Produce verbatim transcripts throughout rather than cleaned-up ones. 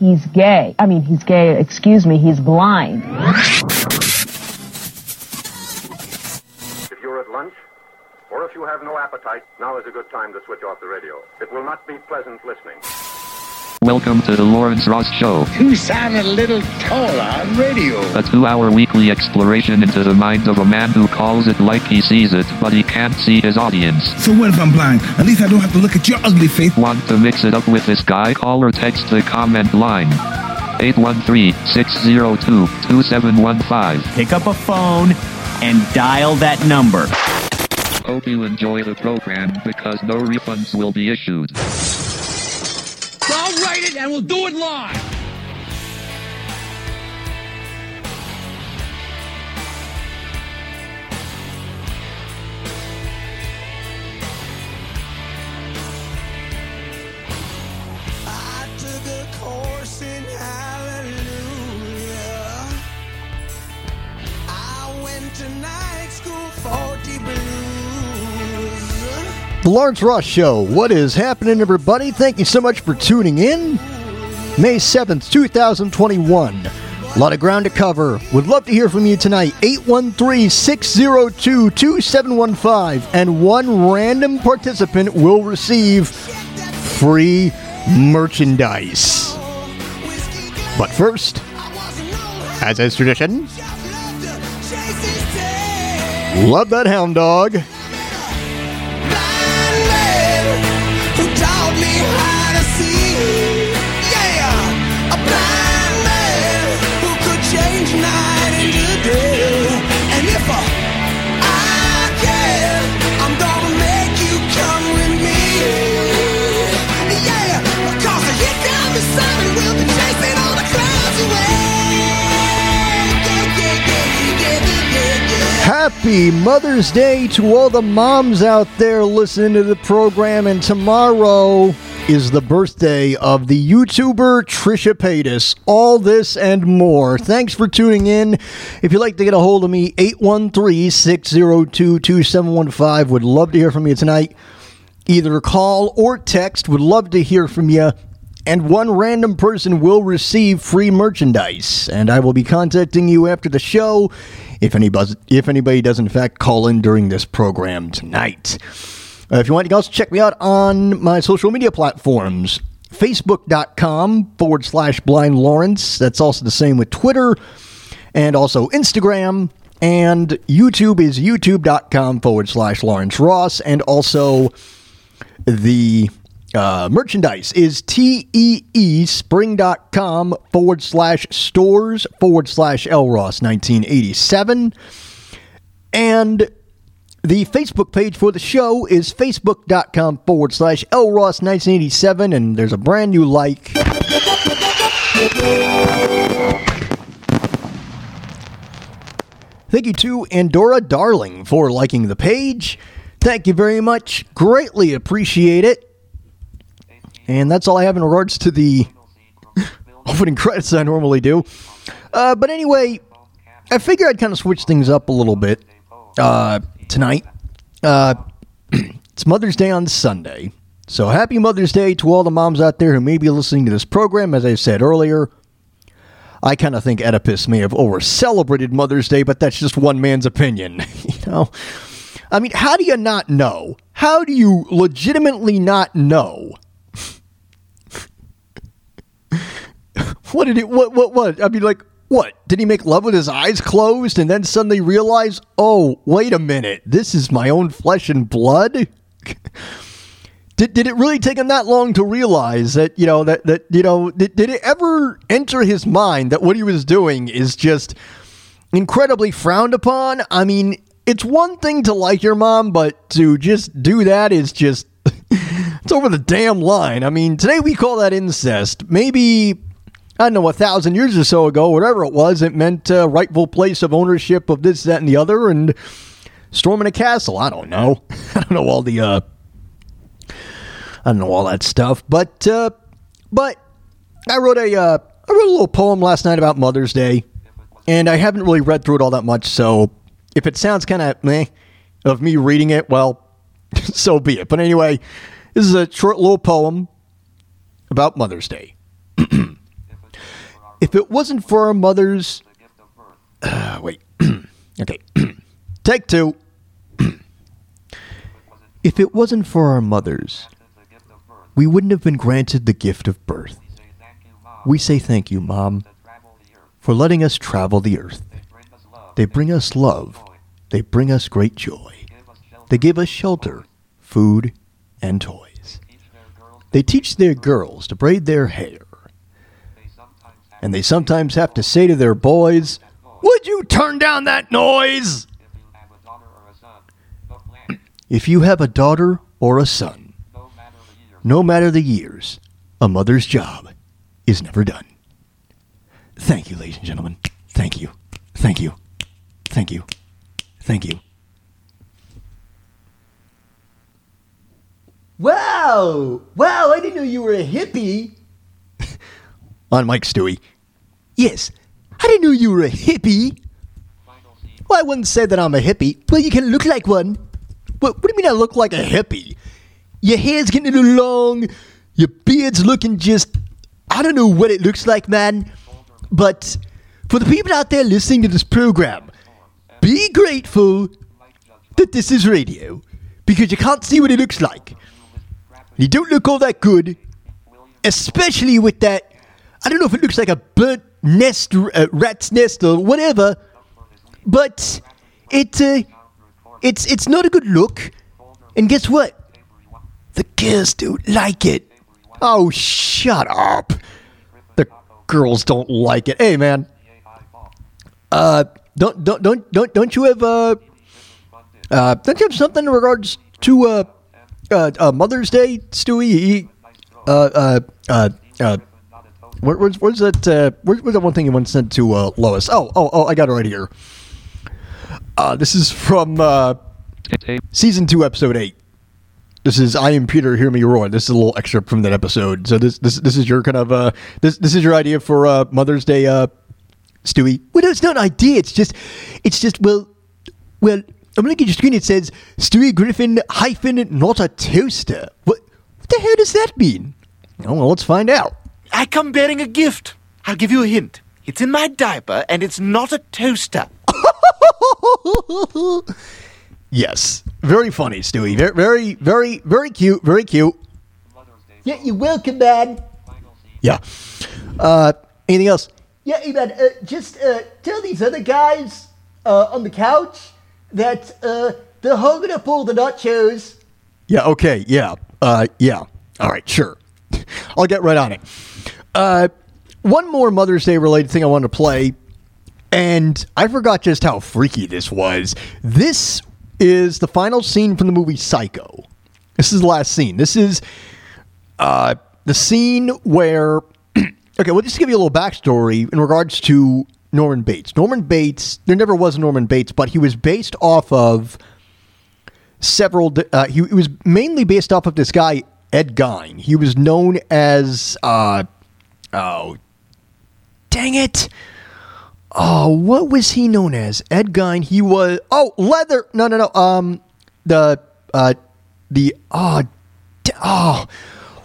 He's gay. I mean, he's gay, excuse me, he's blind. If you're at lunch, or if you have no appetite, now is a good time to switch off the radio. It will not be pleasant listening. Welcome to the Lawrence Ross Show. You sound a little taller on radio. A two-hour weekly exploration into the mind of a man who calls it like he sees it, but he can't see his audience. So what if I'm blind? At least I don't have to look at your ugly face. Want to mix it up with this guy? Call or text the comment line. eight one three, six zero two, two seven one five. Pick up a phone and dial that number. Hope you enjoy the program because no refunds will be issued. I'll write it and we'll do it live. I took a course in hallelujah. I went to night school forty blues. The Lawrence Ross Show. What is happening, everybody? Thank you so much for tuning in. May seventh, twenty twenty-one. A lot of ground to cover. Would love to hear from you tonight. eight one three, six zero two, two seven one five. And one random participant will receive free merchandise. But first, as is tradition, love that hound dog. Happy Mother's Day to all the moms out there listening to the program. And tomorrow is the birthday of the YouTuber Trisha Paytas. All this and more. Thanks for tuning in. If you'd like to get a hold of me, eight one three, six zero two, two seven one five. Would love to hear from you tonight. Either call or text. Would love to hear from you. And one random person will receive free merchandise. And I will be contacting you after the show if anybody, if anybody does, in fact, call in during this program tonight. Uh, if you want to also check me out on my social media platforms, Facebook.com forward slash Blind Lawrence. That's also the same with Twitter and also Instagram. And YouTube is YouTube.com forward slash Lawrence Ross. And also the... Uh, merchandise is teespring.com forward slash stores forward slash L Ross nineteen eighty-seven. And the Facebook page for the show is facebook.com forward slash L Ross nineteen eighty-seven. And there's a brand new like. Thank you to Andorra Darling for liking the page. Thank you very much. Greatly appreciate it. And that's all I have in regards to the opening credits I normally do. Uh, but anyway, I figure I'd kind of switch things up a little bit uh, tonight. Uh, it's Mother's Day on Sunday. So happy Mother's Day to all the moms out there who may be listening to this program. As I said earlier, I kind of think Oedipus may have over-celebrated Mother's Day, but that's just one man's opinion. You know, I mean, how do you not know? How do you legitimately not know? What did he, what, what, what? I mean, like, what? Did he make love with his eyes closed and then suddenly realize, oh, wait a minute, this is my own flesh and blood? did did it really take him that long to realize that, you know, that, that you know, did, did it ever enter his mind that what he was doing is just incredibly frowned upon? I mean, it's one thing to like your mom, but to just do that is just, it's over the damn line. I mean, today we call that incest. Maybe... I don't know, a thousand years or so ago, whatever it was, it meant uh, rightful place of ownership of this, that, and the other, and storming a castle. I don't know. I don't know all the, uh, I don't know all that stuff. But, uh, but I wrote a, uh, I wrote a little poem last night about Mother's Day, and I haven't really read through it all that much. So if it sounds kind of meh of me reading it, well, so be it. But anyway, this is a short little poem about Mother's Day. If it wasn't for our mothers... Uh, wait. Okay. Take two. If it wasn't for our mothers, we wouldn't have been granted the gift of birth. We say thank you, Mom, for letting us travel the earth. They bring us love. They bring us great joy. They give us shelter, food, and toys. They teach their girls to braid their hair. And they sometimes have to say to their boys, "Would you turn down that noise?" If you have a daughter or a son, no matter the years, a mother's job is never done. Thank you, ladies and gentlemen. Thank you. Thank you. Thank you. Thank you. Wow! Wow, I didn't know you were a hippie. On Mike, Stewie. Yes, I didn't know you were a hippie. Well, I wouldn't say that I'm a hippie. Well, you can look like one. What, what do you mean I look like a hippie? Your hair's getting a little long. Your beard's looking just... I don't know what it looks like, man. But for the people out there listening to this program, be grateful that this is radio, because you can't see what it looks like. You don't look all that good, especially with that, I don't know if it looks like a burnt nest, uh, rat's nest or whatever, but it uh, it's it's not a good look. And guess what? The girls don't like it. Oh, shut up. The girls don't like it. Hey, man. Uh, don't don't don't don't don't you have uh, uh don't you have something in regards to uh uh, uh Mother's Day, Stewie? Uh uh uh uh. Where, where's where's that uh, where, where's that one thing you once sent to uh, Lois? Oh oh oh! I got it right here. Uh, this is from uh, season two, episode eight. This is I Am Peter, Hear Me Roar. This is a little excerpt from that episode. So this this this is your kind of uh this this is your idea for uh, Mother's Day, uh, Stewie. Well, no, it's not an idea. It's just it's just well well. I'm looking at your screen. It says Stewie Griffin hyphen not a toaster. What what the hell does that mean? Oh well, let's find out. I come bearing a gift. I'll give you a hint. It's in my diaper, and it's not a toaster. Yes. Very funny, Stewie. Very, very, very, very cute. Very cute. Yeah, you're welcome, man. Yeah. Uh, anything else? Yeah, hey, man, uh, just uh, tell these other guys uh, on the couch that uh, they're holding up all the nachos. Yeah, okay, yeah. Uh, yeah. All right, sure. I'll get right on it. Uh, one more Mother's Day related thing I wanted to play, and I forgot just how freaky this was. This is the final scene from the movie Psycho. This is the last scene. This is uh, the scene where... okay, well, just to give you a little backstory in regards to Norman Bates. Norman Bates, there never was a Norman Bates, but he was based off of several... Uh, he, he was mainly based off of this guy, Ed Gein. He was known as... Uh, Oh, dang it. Oh, what was he known as? Ed Gein, he was... Oh, Leather... No, no, no. Um, the... Uh, the... Oh, d- oh,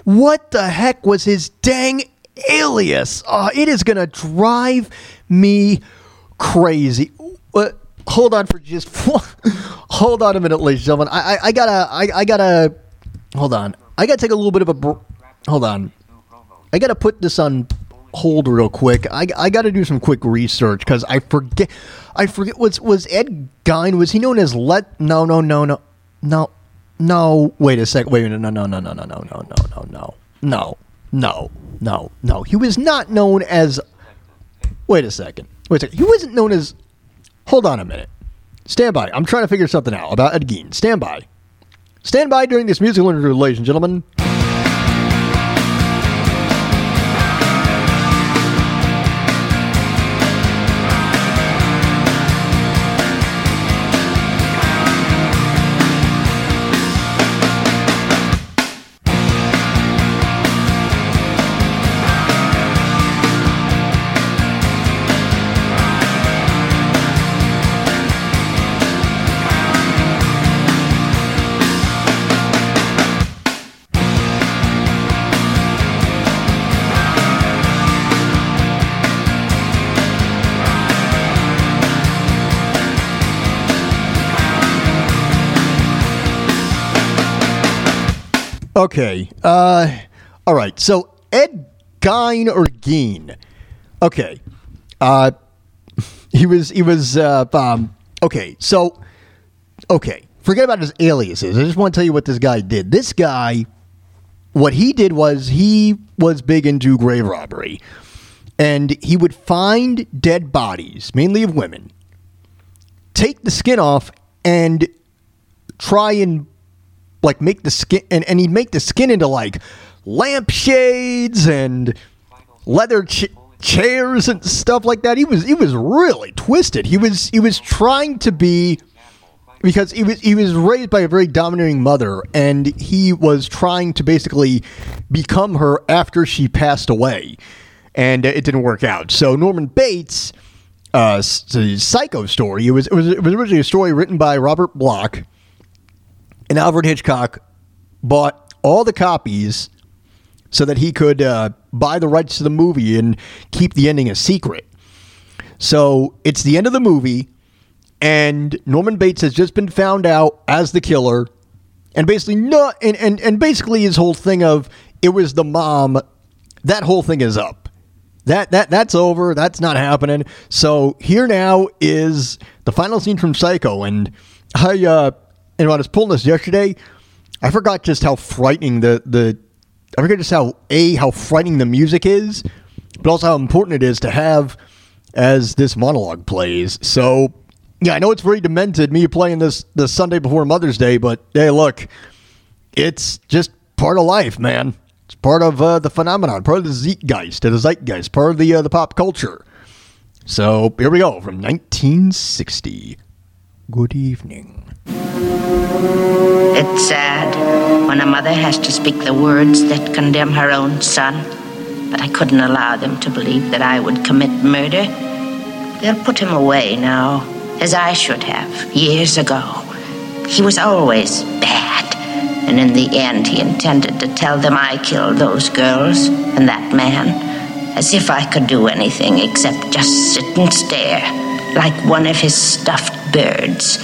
what the heck was his dang alias? Oh, it is going to drive me crazy. Uh, hold on for just... hold on a minute, ladies and gentlemen. I, I, I gotta... I, I gotta... Hold on. I gotta take a little bit of a... Br- hold on. I got to put this on hold real quick. I, I got to do some quick research because I forget. I forget. Was was Ed Gein, was he known as Let? No, no, no, no, no, no. Wait a sec. Wait a minute. No, no, no, no, no, no, no, no, no, no, no, no, no. He was not known as. Wait a second. Wait a second. He wasn't known as. Hold on a minute. Stand by. I'm trying to figure something out about Ed Gein. Stand by. Stand by during this musical interview, ladies and gentlemen. Okay. Uh, all right. So Ed Gein or Gein. Okay. Uh, he was, he was, uh, um, okay. So, okay. Forget about his aliases. I just want to tell you what this guy did. This guy, what he did was he was big into grave robbery, and he would find dead bodies, mainly of women, take the skin off and try and like make the skin and, and he'd make the skin into like lampshades and leather ch- chairs and stuff like that. He was, he was really twisted. He was, he was trying to be, because he was, he was raised by a very domineering mother, and he was trying to basically become her after she passed away, and it didn't work out. So Norman Bates, uh, Psycho story. It was, it was, it was originally a story written by Robert Bloch, and Alfred Hitchcock bought all the copies so that he could uh, buy the rights to the movie and keep the ending a secret. So it's the end of the movie, and Norman Bates has just been found out as the killer, and basically no, and, and, and basically his whole thing of it was the mom, that whole thing is up. That that that's over. That's not happening. So here now is the final scene from Psycho, and I uh, and when I was pulling this yesterday, I forgot just how frightening the the I forget just how a how frightening the music is, but also how important it is to have as this monologue plays. So. Yeah, I know it's very demented, me playing this the Sunday before Mother's Day, but hey, look, it's just part of life, man. It's part of uh, the phenomenon, part of the zeitgeist, the zeitgeist, part of the uh, the pop culture. So here we go from nineteen sixty. Good evening. It's sad when a mother has to speak the words that condemn her own son, but I couldn't allow them to believe that I would commit murder. They'll put him away now. As I should have, years ago. He was always bad. And in the end, he intended to tell them I killed those girls and that man. As if I could do anything except just sit and stare, like one of his stuffed birds.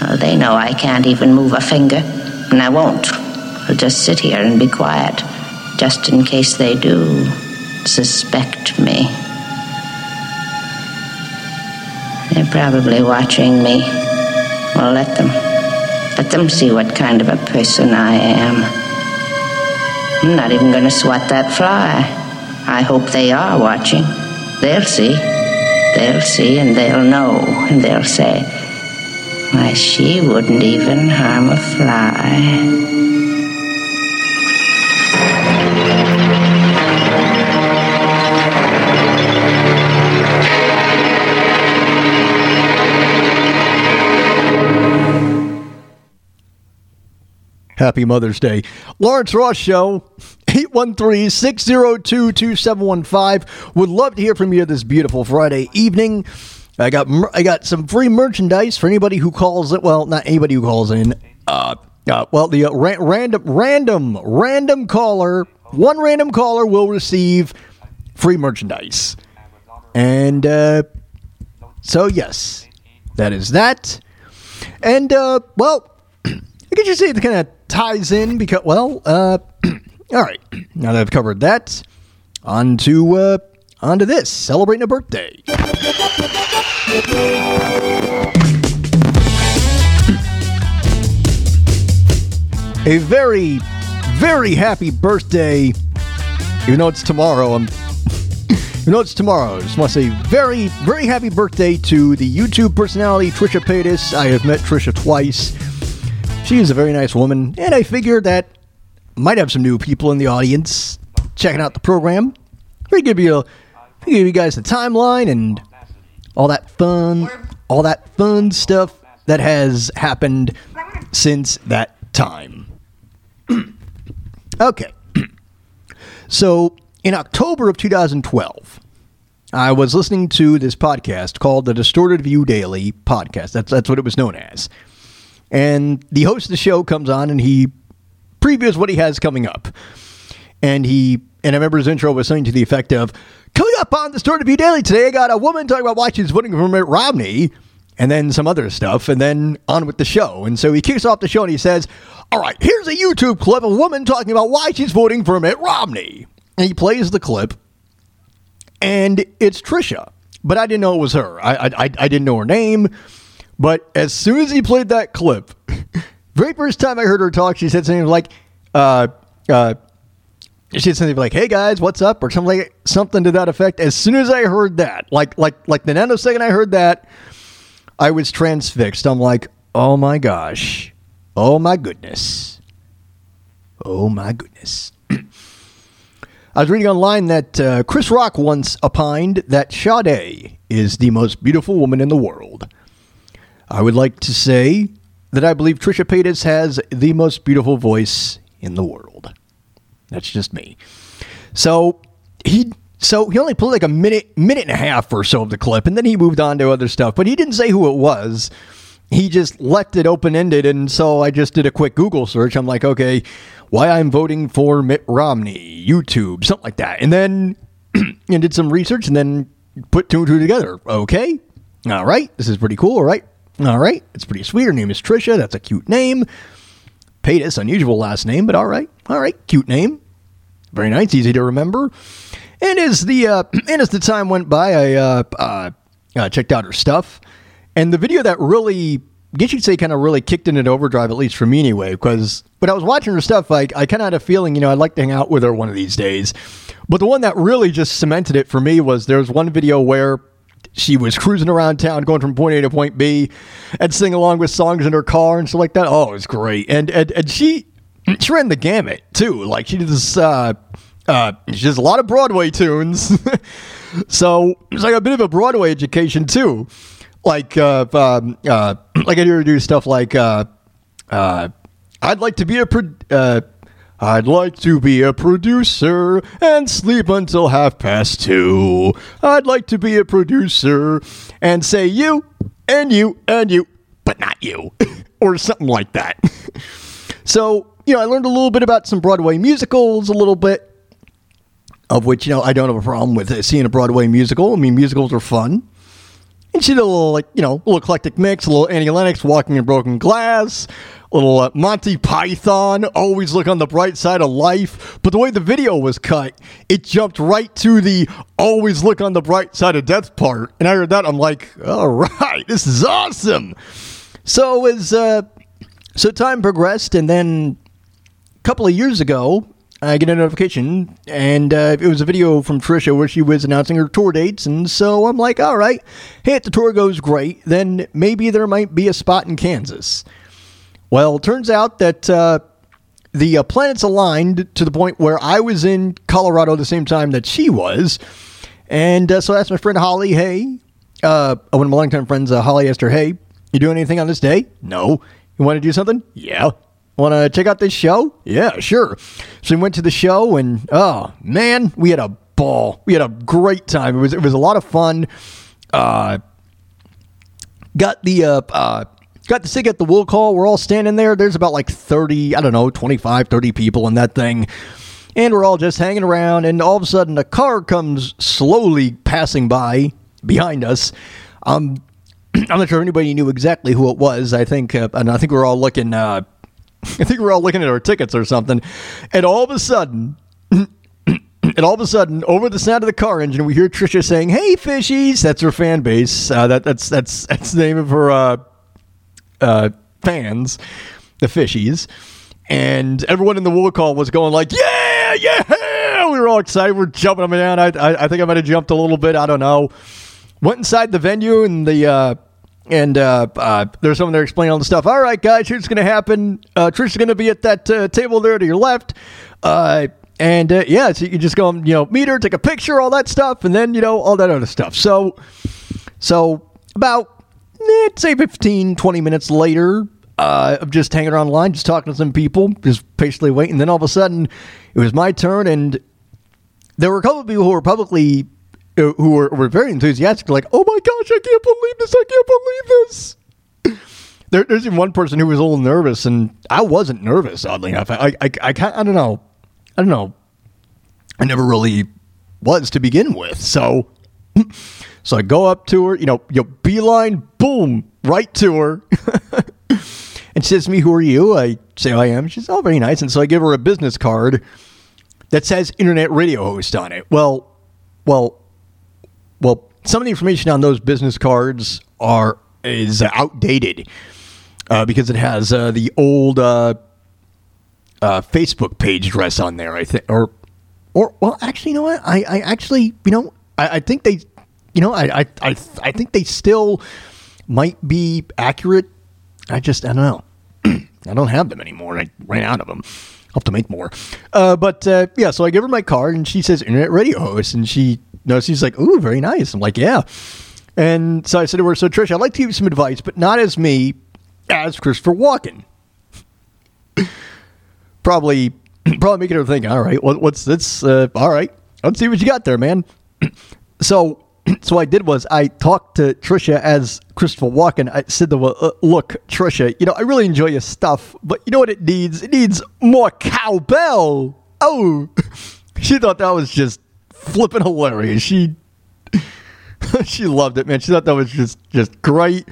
Well, they know I can't even move a finger, and I won't. I'll just sit here and be quiet, just in case they do suspect me. They're probably watching me. Well, let them. Let them see what kind of a person I am. I'm not even going to swat that fly. I hope they are watching. They'll see. They'll see and they'll know. And they'll say, why, she wouldn't even harm a fly. Happy Mother's Day. Lawrence Ross Show, eight one three, six oh two, two seven one five. Would love to hear from you this beautiful Friday evening. I got I got some free merchandise for anybody who calls it. Well, not anybody who calls in. Uh, uh, well, the uh, ra- random, random, random caller, one random caller will receive free merchandise. And uh, so, yes, that is that. And, uh, well, I guess you say it kind of ties in because, well, uh, all right. Now that I've covered that, on to, uh, on to this, celebrating a birthday. A very, very happy birthday. Even though it's tomorrow, I'm, even though it's tomorrow, I just want to say very, very happy birthday to the YouTube personality, Trisha Paytas. I have met Trisha twice. She is a very nice woman, and I figure that might have some new people in the audience checking out the program. We're going to give you guys the timeline and all that fun, all that fun stuff that has happened since that time. Okay. So, in October of two thousand twelve, I was listening to this podcast called the Distorted View Daily Podcast. That's, that's what it was known as. And the host of the show comes on and he previews what he has coming up. And he, and I remember his intro was something to the effect of, coming up on the Story View Daily today, I got a woman talking about why she's voting for Mitt Romney, and then some other stuff, and then on with the show. And so he kicks off the show and he says, All right, here's a YouTube clip of a woman talking about why she's voting for Mitt Romney. And he plays the clip, and it's Trisha. But I didn't know it was her. I, I, I didn't know her name. But as soon as he played that clip, very first time I heard her talk, she said something like, uh, uh, she said something like, "Hey guys, what's up?" or something like, something to that effect. As soon as I heard that, like, like, like the nanosecond I heard that, I was transfixed. I'm like, oh my gosh. Oh my goodness. Oh my goodness. I was reading online that uh, Chris Rock once opined that Sade is the most beautiful woman in the world. I would like to say that I believe Trisha Paytas has the most beautiful voice in the world. That's just me. So he so he only played like a minute, minute and a half or so of the clip, and then he moved on to other stuff. But he didn't say who it was. He just left it open-ended, and so I just did a quick Google search. I'm like, okay, why I'm voting for Mitt Romney, YouTube, something like that. And then and did some research and then put two and two together. Okay, all right, this is pretty cool, all right, all right. It's pretty sweet. Her name is Trisha. That's a cute name. Paytas, unusual last name, but all right, all right, cute name. Very nice, easy to remember. And as the, uh, and as the time went by, I uh, uh, uh, checked out her stuff. And the video that really, I guess you'd say, kind of really kicked in an overdrive, at least for me anyway, because when I was watching her stuff, I, I kind of had a feeling, you know, I'd like to hang out with her one of these days. But the one that really just cemented it for me was there's one video where she was cruising around town, going from point A to point B, and sing along with songs in her car and stuff like that. Oh, it was great. And and, and she, she ran the gamut, too. Like, she did this, uh, uh, she does a lot of Broadway tunes. So it's like a bit of a Broadway education, too. Like, uh, um, uh, like I do do stuff like, uh, uh, I'd like to be a, pro- uh, I'd like to be a producer and sleep until half past two. I'd like to be a producer and say you and you and you, but not you, or something like that. So, you know, I learned a little bit about some Broadway musicals, a little bit of which, you know, I don't have a problem with seeing a Broadway musical. I mean, musicals are fun. And she did a little, like, you know, a little eclectic mix, a little Annie Lennox, Walking in Broken Glass, a little uh, Monty Python, Always Look on the Bright Side of Life. But the way the video was cut, it jumped right to the Always Look on the Bright Side of Death part. And I heard that, I'm like, all right, this is awesome. So as uh, so time progressed, and then a couple of years ago, I get a notification, and uh, it was a video from Trisha where she was announcing her tour dates, and so I'm like, all right, hey, if the tour goes great, then maybe there might be a spot in Kansas. Well, it turns out that uh, the uh, planets aligned to the point where I was in Colorado the same time that she was, and uh, so I asked my friend Holly, hey, uh, one of my longtime friends, uh, Holly, asked her, hey, you doing anything on this day? No. You want to do something? Yeah. Want to check out this show? Yeah, sure. So we went to the show, and oh man, we had a ball. We had a great time. It was it was a lot of fun. Uh, got the uh, uh, got the stick at the will call. We're all standing there. There's about like thirty, I don't know, twenty-five, thirty people in that thing, and we're all just hanging around. And all of a sudden, a car comes slowly passing by behind us. Um, I'm not sure anybody knew exactly who it was. I think, uh, and I think we we're all looking. Uh, I think we're all looking at our tickets or something, and all of a sudden, and all of a sudden, over the sound of the car engine, we hear Trisha saying, "Hey, fishies!" That's her fan base. Uh, that that's that's that's the name of her uh, uh, fans, the fishies. And everyone in the will call was going like, "Yeah, yeah!" We were all excited. We're jumping up and down. I I, I think I might have jumped a little bit. I don't know. Went inside the venue, and the. Uh, And uh, uh, there's someone there explaining all the stuff. All right, guys, here's what's going to happen. Uh, Trisha's going to be at that uh, table there to your left. Uh, and, uh, yeah, so you can just go, you know, meet her, take a picture, all that stuff, and then, you know, all that other stuff. So so about, eh, say, fifteen, twenty minutes later uh, of just hanging around online, just talking to some people, just patiently waiting. And then all of a sudden, it was my turn, and there were a couple of people who were publicly who were, were very enthusiastic, like, oh my gosh, I can't believe this, I can't believe this. There, there's even one person who was a little nervous, and I wasn't nervous, oddly enough. I, I, I, I don't know. I don't know. I never really was to begin with. So so I go up to her, you know, you beeline, boom, right to her. and says to me, who are you? I say, I am. She's all very nice. And so I give her a business card that says internet radio host on it. Well, well, well, some of the information on those business cards are is outdated uh, because it has uh, the old uh, uh, Facebook page address on there, I think. Or, or well, actually, you know what? I, I actually, you know, I, I think they, you know, I, I, I, I think they still might be accurate. I just, I don't know. I don't have them anymore. I ran out of them. I'll have to make more. Uh, but, uh, yeah, so I give her my card, and she says internet radio host, and she, no, she's like, ooh, very nice. I'm like, yeah. And so I said to her, so Trish, I'd like to give you some advice, but not as me, as Christopher Walken. probably, probably making her think, all right, what, what's this? Uh, all right, let's see what you got there, man. so, so what I did was I talked to Trisha as Christopher Walken. I said to her, look, Trisha, you know, I really enjoy your stuff, but you know what it needs? It needs more cowbell. Oh, she thought that was just flipping hilarious. She she loved it, man. She thought that was just, just great.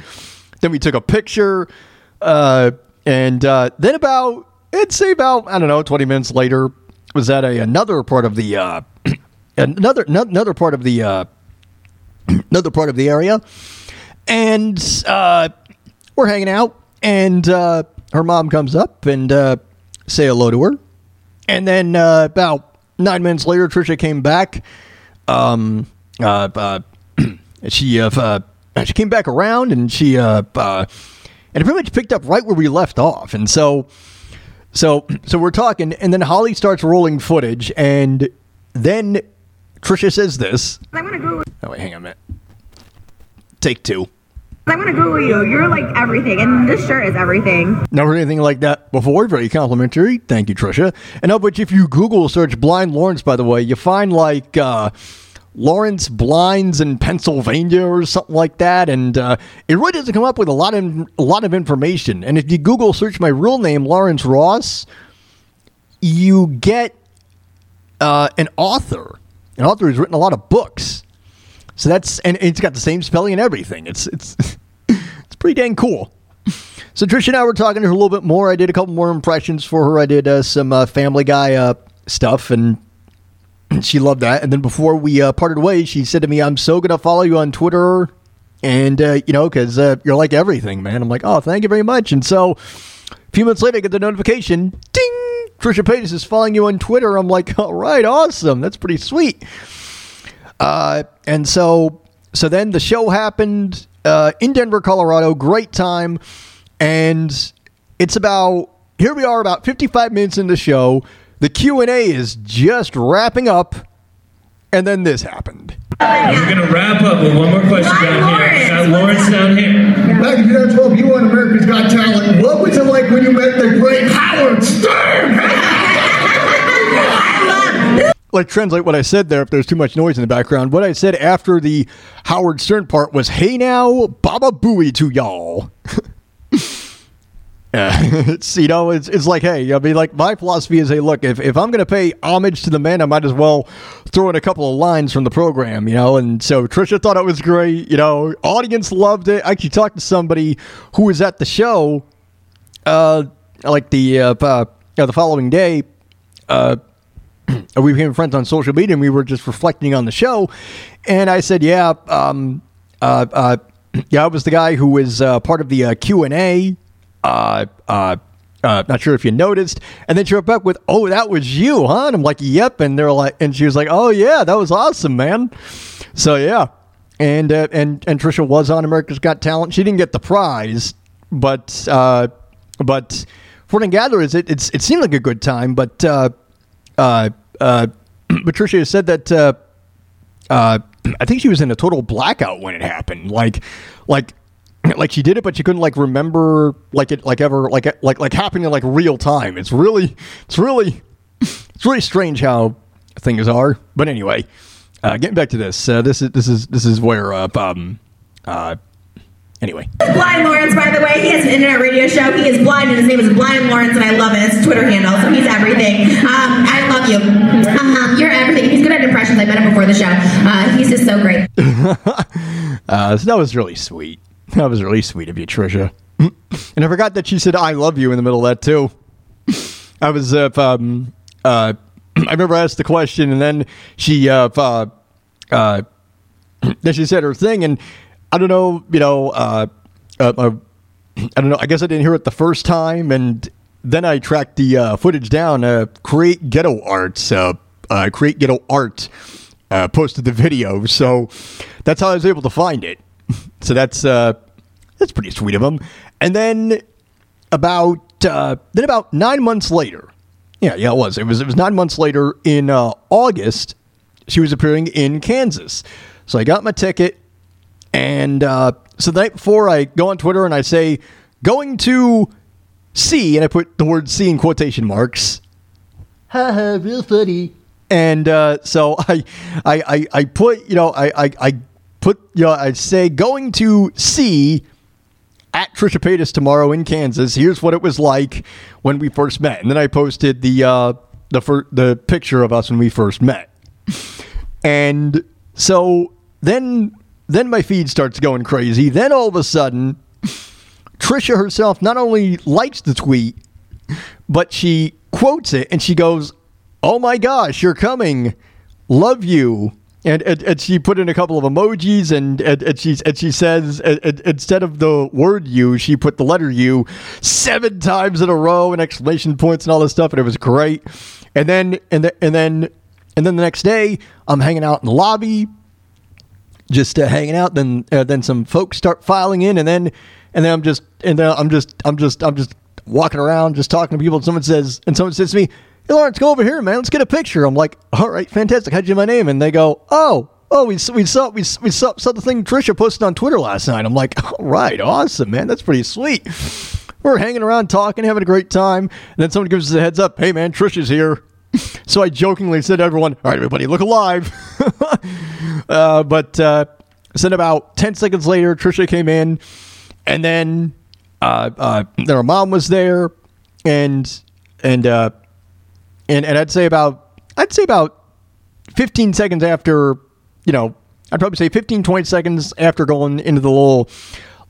Then we took a picture. Uh, and uh, then about, I'd say about, I don't know, twenty minutes later, was at a, another part of the, uh, another, no, another part of the, uh, another part of the area, and uh we're hanging out, and uh her mom comes up and uh say hello to her, and then uh about nine minutes later Trisha came back. um uh, uh she uh, uh she came back around, and she uh uh and pretty much picked up right where we left off. And so so so we're talking, and then Holly starts rolling footage, and then Trisha says this. I want to go with- oh, wait, hang on a minute. Take two. I want to go with you. You're like everything, and this shirt is everything. Never heard anything like that before. Very complimentary. Thank you, Trisha. And of which, if you Google search Blind Lawrence, by the way, you find like uh, Lawrence Blinds in Pennsylvania or something like that. And uh, it really doesn't come up with a lot, of, a lot of information. And if you Google search my real name, Lawrence Ross, you get uh, an author. An author who's written a lot of books, so that's and it's got the same spelling and everything. It's it's it's pretty dang cool. So Trisha and I were talking to her a little bit more. I did a couple more impressions for her. I did uh, some uh, Family Guy uh, stuff, and she loved that. And then before we uh, parted ways, she said to me, "I'm so gonna follow you on Twitter, and uh, you know, because uh, you're like everything, man." I'm like, "Oh, thank you very much." And so a few months later, I get the notification, ding. Trisha Paytas is following you on Twitter. I'm like, all right, awesome. That's pretty sweet. Uh, and so so then the show happened uh, in Denver, Colorado. Great time. And it's about, here we are about fifty-five minutes into the show. The Q and A is just wrapping up. And then this happened. We're going to wrap up with one more question down Lawrence. here. Got Lawrence down here. Yeah. Back in twenty twelve, you were on America's Got Talent. What was it like when you met the great Howard Stern? Like, translate what I said there if there's too much noise in the background. What I said after the Howard Stern part was, hey now, Baba Booey to y'all. Uh, it's, you know, it's it's like, hey, I mean, like, my philosophy is, hey, look, if, if I'm going to pay homage to the man, I might as well throw in a couple of lines from the program, you know. And so Trisha thought it was great, you know, audience loved it. I actually talked to somebody who was at the show, uh, like, the uh, uh, the following day. Uh, we became friends on social media, and we were just reflecting on the show. And I said, yeah, um, uh, uh, yeah, I was the guy who was uh, part of the uh, Q and A. Uh, uh, uh, not sure if you noticed. And then she went back with, oh, that was you, huh? And I'm like, yep. And they're like, and she was like, oh yeah, that was awesome, man. So yeah. And, uh, and, and Trisha was on America's Got Talent. She didn't get the prize, but, uh, but for the gatherers, it, it's, it seemed like a good time, but, uh, uh, uh, but Trisha has said that, uh, uh, I think she was in a total blackout when it happened. Like, like, Like she did it, but she couldn't like remember like it like ever like like like happening in like real time. It's really it's really it's really strange how things are. But anyway, uh, getting back to this, uh, this is this is this is where uh, um uh anyway. Blind Lawrence, by the way, he has an internet radio show. He is blind, and his name is Blind Lawrence, and I love it. It's his Twitter handle, so he's everything. Um, I love you. Um, you're everything. He's good at impressions. I met him before the show. Uh, he's just so great. uh, so that was really sweet. That was really sweet of you, Trisha. And I forgot that she said I love you in the middle of that, too. I was, uh, um, uh, I remember I asked the question, and then she, uh, uh, uh, then she said her thing, and I don't know, you know, uh, uh, uh, I don't know, I guess I didn't hear it the first time, and then I tracked the uh, footage down. Uh, Create Ghetto Arts, uh, uh, Create Ghetto Art uh, posted the video, so that's how I was able to find it. So that's, uh, that's pretty sweet of them. And then about uh, then about nine months later, yeah, yeah, it was. It was it was nine months later in uh, August. She was appearing in Kansas, so I got my ticket. And uh, so the night before, I go on Twitter and I say going to see, and I put the word "see" in quotation marks. Ha ha, real funny. And uh, so I, I, I, I put you know I, I, I put you know I say going to see. At Trisha Paytas tomorrow in Kansas. Here's what it was like when we first met, and then I posted the uh, the fir- the picture of us when we first met. And so then then my feed starts going crazy. Then all of a sudden, Trisha herself not only likes the tweet, but she quotes it and she goes, "Oh my gosh, you're coming! Love you." And, and, and she put in a couple of emojis, and, and, and, she's, and she says, and, and instead of the word "you," she put the letter "u" seven times in a row, and exclamation points and all this stuff, and it was great. And then, and, the, and then, and then the next day, I'm hanging out in the lobby, just uh, hanging out. Then, uh, then some folks start filing in, and then, and then I'm just, and then I'm just, I'm just, I'm just walking around, just talking to people. And someone says, and someone says to me, "Hey, Lawrence, go over here, man. Let's get a picture." I'm like, "All right, fantastic. How'd you get my name?" And they go, "Oh, oh, we we saw we we saw, saw the thing Trisha posted on Twitter last night." I'm like, "All right, awesome, man. That's pretty sweet." We're hanging around, talking, having a great time, and then someone gives us a heads up, "Hey, man, Trisha's here." So I jokingly said to everyone, "All right, everybody, look alive." uh, but uh, then about ten seconds later, Trisha came in, and then uh, uh, their mom was there, and and. Uh, And and I'd say about I'd say about fifteen seconds after, you know, I'd probably say fifteen, twenty seconds after going into the little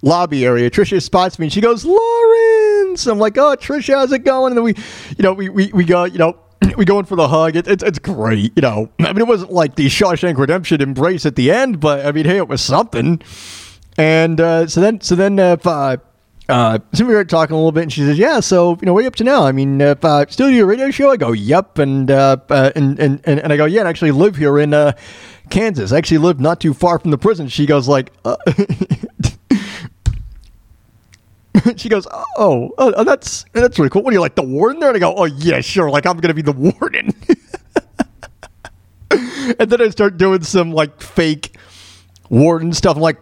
lobby area, Trisha spots me and she goes, "Lawrence." I'm like, "Oh, Trisha, how's it going?" And then we, you know, we we, we go, you know, we go in for the hug. It, it, it's great, you know. I mean, it wasn't like the Shawshank Redemption embrace at the end, but I mean, hey, it was something. And uh, so then so then if uh, Uh, so we were talking a little bit, and she says, "Yeah, so you know, what are you up to now? I mean, if I still do a radio show?" I go, "Yep," and uh, uh, and and and I go, "Yeah, and I actually live here in uh, Kansas. I actually live not too far from the prison." She goes, like, uh, she goes, "Oh, oh, that's that's really cool. What are you, like the warden there?" And I go, "Oh yeah, sure. Like I'm gonna be the warden." And then I start doing some like fake warden stuff. I'm like,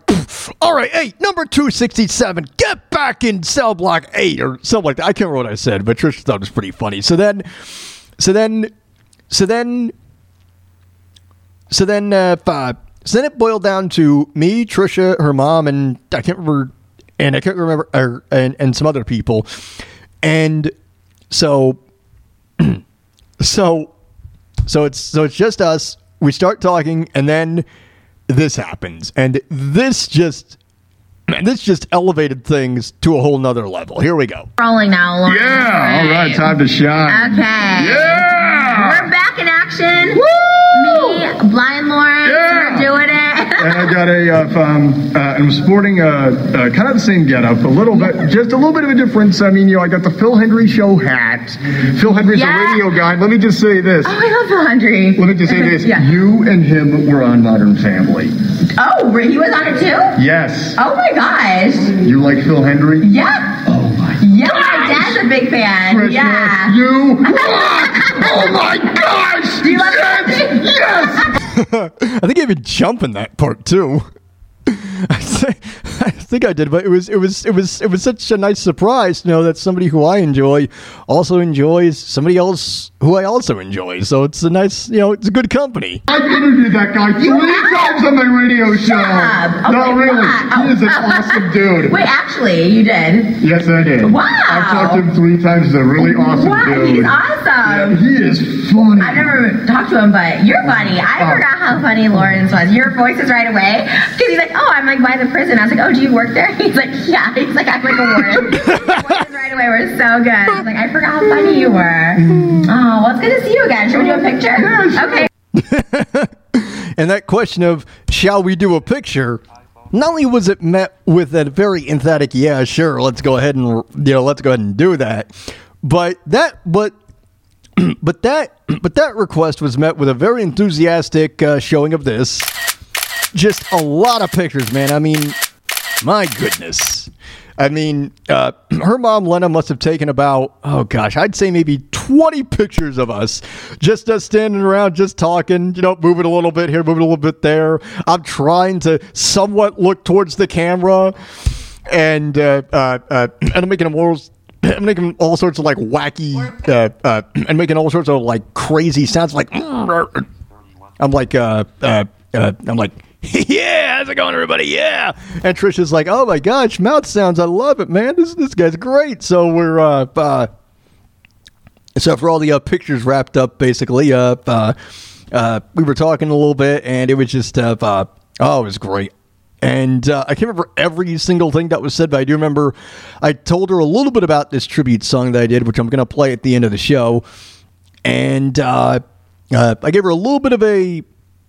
"All right, hey, number two sixty-seven, get back in cell block eight," or something like that. I can't remember what I said, but Trisha thought it was pretty funny. So then, so then, so then, so then, uh, five. So then it boiled down to me, Trisha, her mom, and I can't remember, and I can't remember, or, and, and some other people. And so, so, so it's, so it's just us. We start talking, and then this happens, and this just man, this just elevated things to a whole nother level. Here we go. Rolling now, Lawrence. Yeah, all right, time to shine. Okay. Yeah! We're back in action. Woo! Me, Blind Lawrence, yeah! We're doing it. And I got a, uh, um, uh, I'm sporting a, uh, kind of the same getup, a little bit, just a little bit of a difference. I mean, you know, I got the Phil Hendrie show hat. Phil Hendrie's yeah. a radio guy. Let me just say this. Oh, I love Phil Hendrie. Let me just say this. Yeah. You and him were on Modern Family. Oh, he was on it too? Yes. Oh my gosh. You like Phil Hendrie? Yeah. Oh my yeah, gosh. Yeah, my dad's a big fan. Precious. Yeah. You rock! Oh my gosh! Do you love yes! Yes! I think I even jump in that part too. I think I did, but it was it was it was it was such a nice surprise to know that somebody who I enjoy also enjoys somebody else who I also enjoy. So it's a nice, you know, it's a good company. I've interviewed that guy three times on my radio show. Oh no, really, God. He is an awesome dude. Wait, actually, you did? Yes, I did. Wow! I've talked to him three times. He's a really awesome wow, dude. Wow, he's awesome. Um, yeah, he is funny. I've never talked to him, but you're funny. I oh. forgot how funny Lawrence was. Your voice is right away. Because he's like, oh, I'm like by the prison. I was like, oh, do you work there? He's like, yeah. He's like, I'm like a warden. Your voice is right away. We're so good. I was like, I forgot how funny you were. Oh, well, it's good to see you again. Should we do a picture? Okay. And that question of, shall we do a picture? Not only was it met with that very emphatic, yeah, sure, let's go ahead and, you know, let's go ahead and do that. But that, but, but that, but that request was met with a very enthusiastic uh, showing of this. Just a lot of pictures, man. I mean, my goodness. I mean, uh, her mom, Lena, must have taken about, oh gosh, I'd say maybe twenty pictures of us. Just us standing around, just talking, you know, moving a little bit here, moving a little bit there. I'm trying to somewhat look towards the camera. And, uh, uh, uh, and I'm making a moral... I'm making all sorts of like wacky uh, uh, and making all sorts of like crazy sounds like mm. I'm like uh, uh, uh, I'm like, yeah, how's it going, everybody? Yeah. And Trisha's like, oh my gosh, mouth sounds, I love it, man. This this guy's great. So we're uh, uh so for all the uh, pictures wrapped up, basically uh, uh uh we were talking a little bit, and it was just uh, uh oh, it was great. And uh, I can't remember every single thing that was said, but I do remember I told her a little bit about this tribute song that I did, which I'm going to play at the end of the show. And uh, uh, I gave her a little bit of a,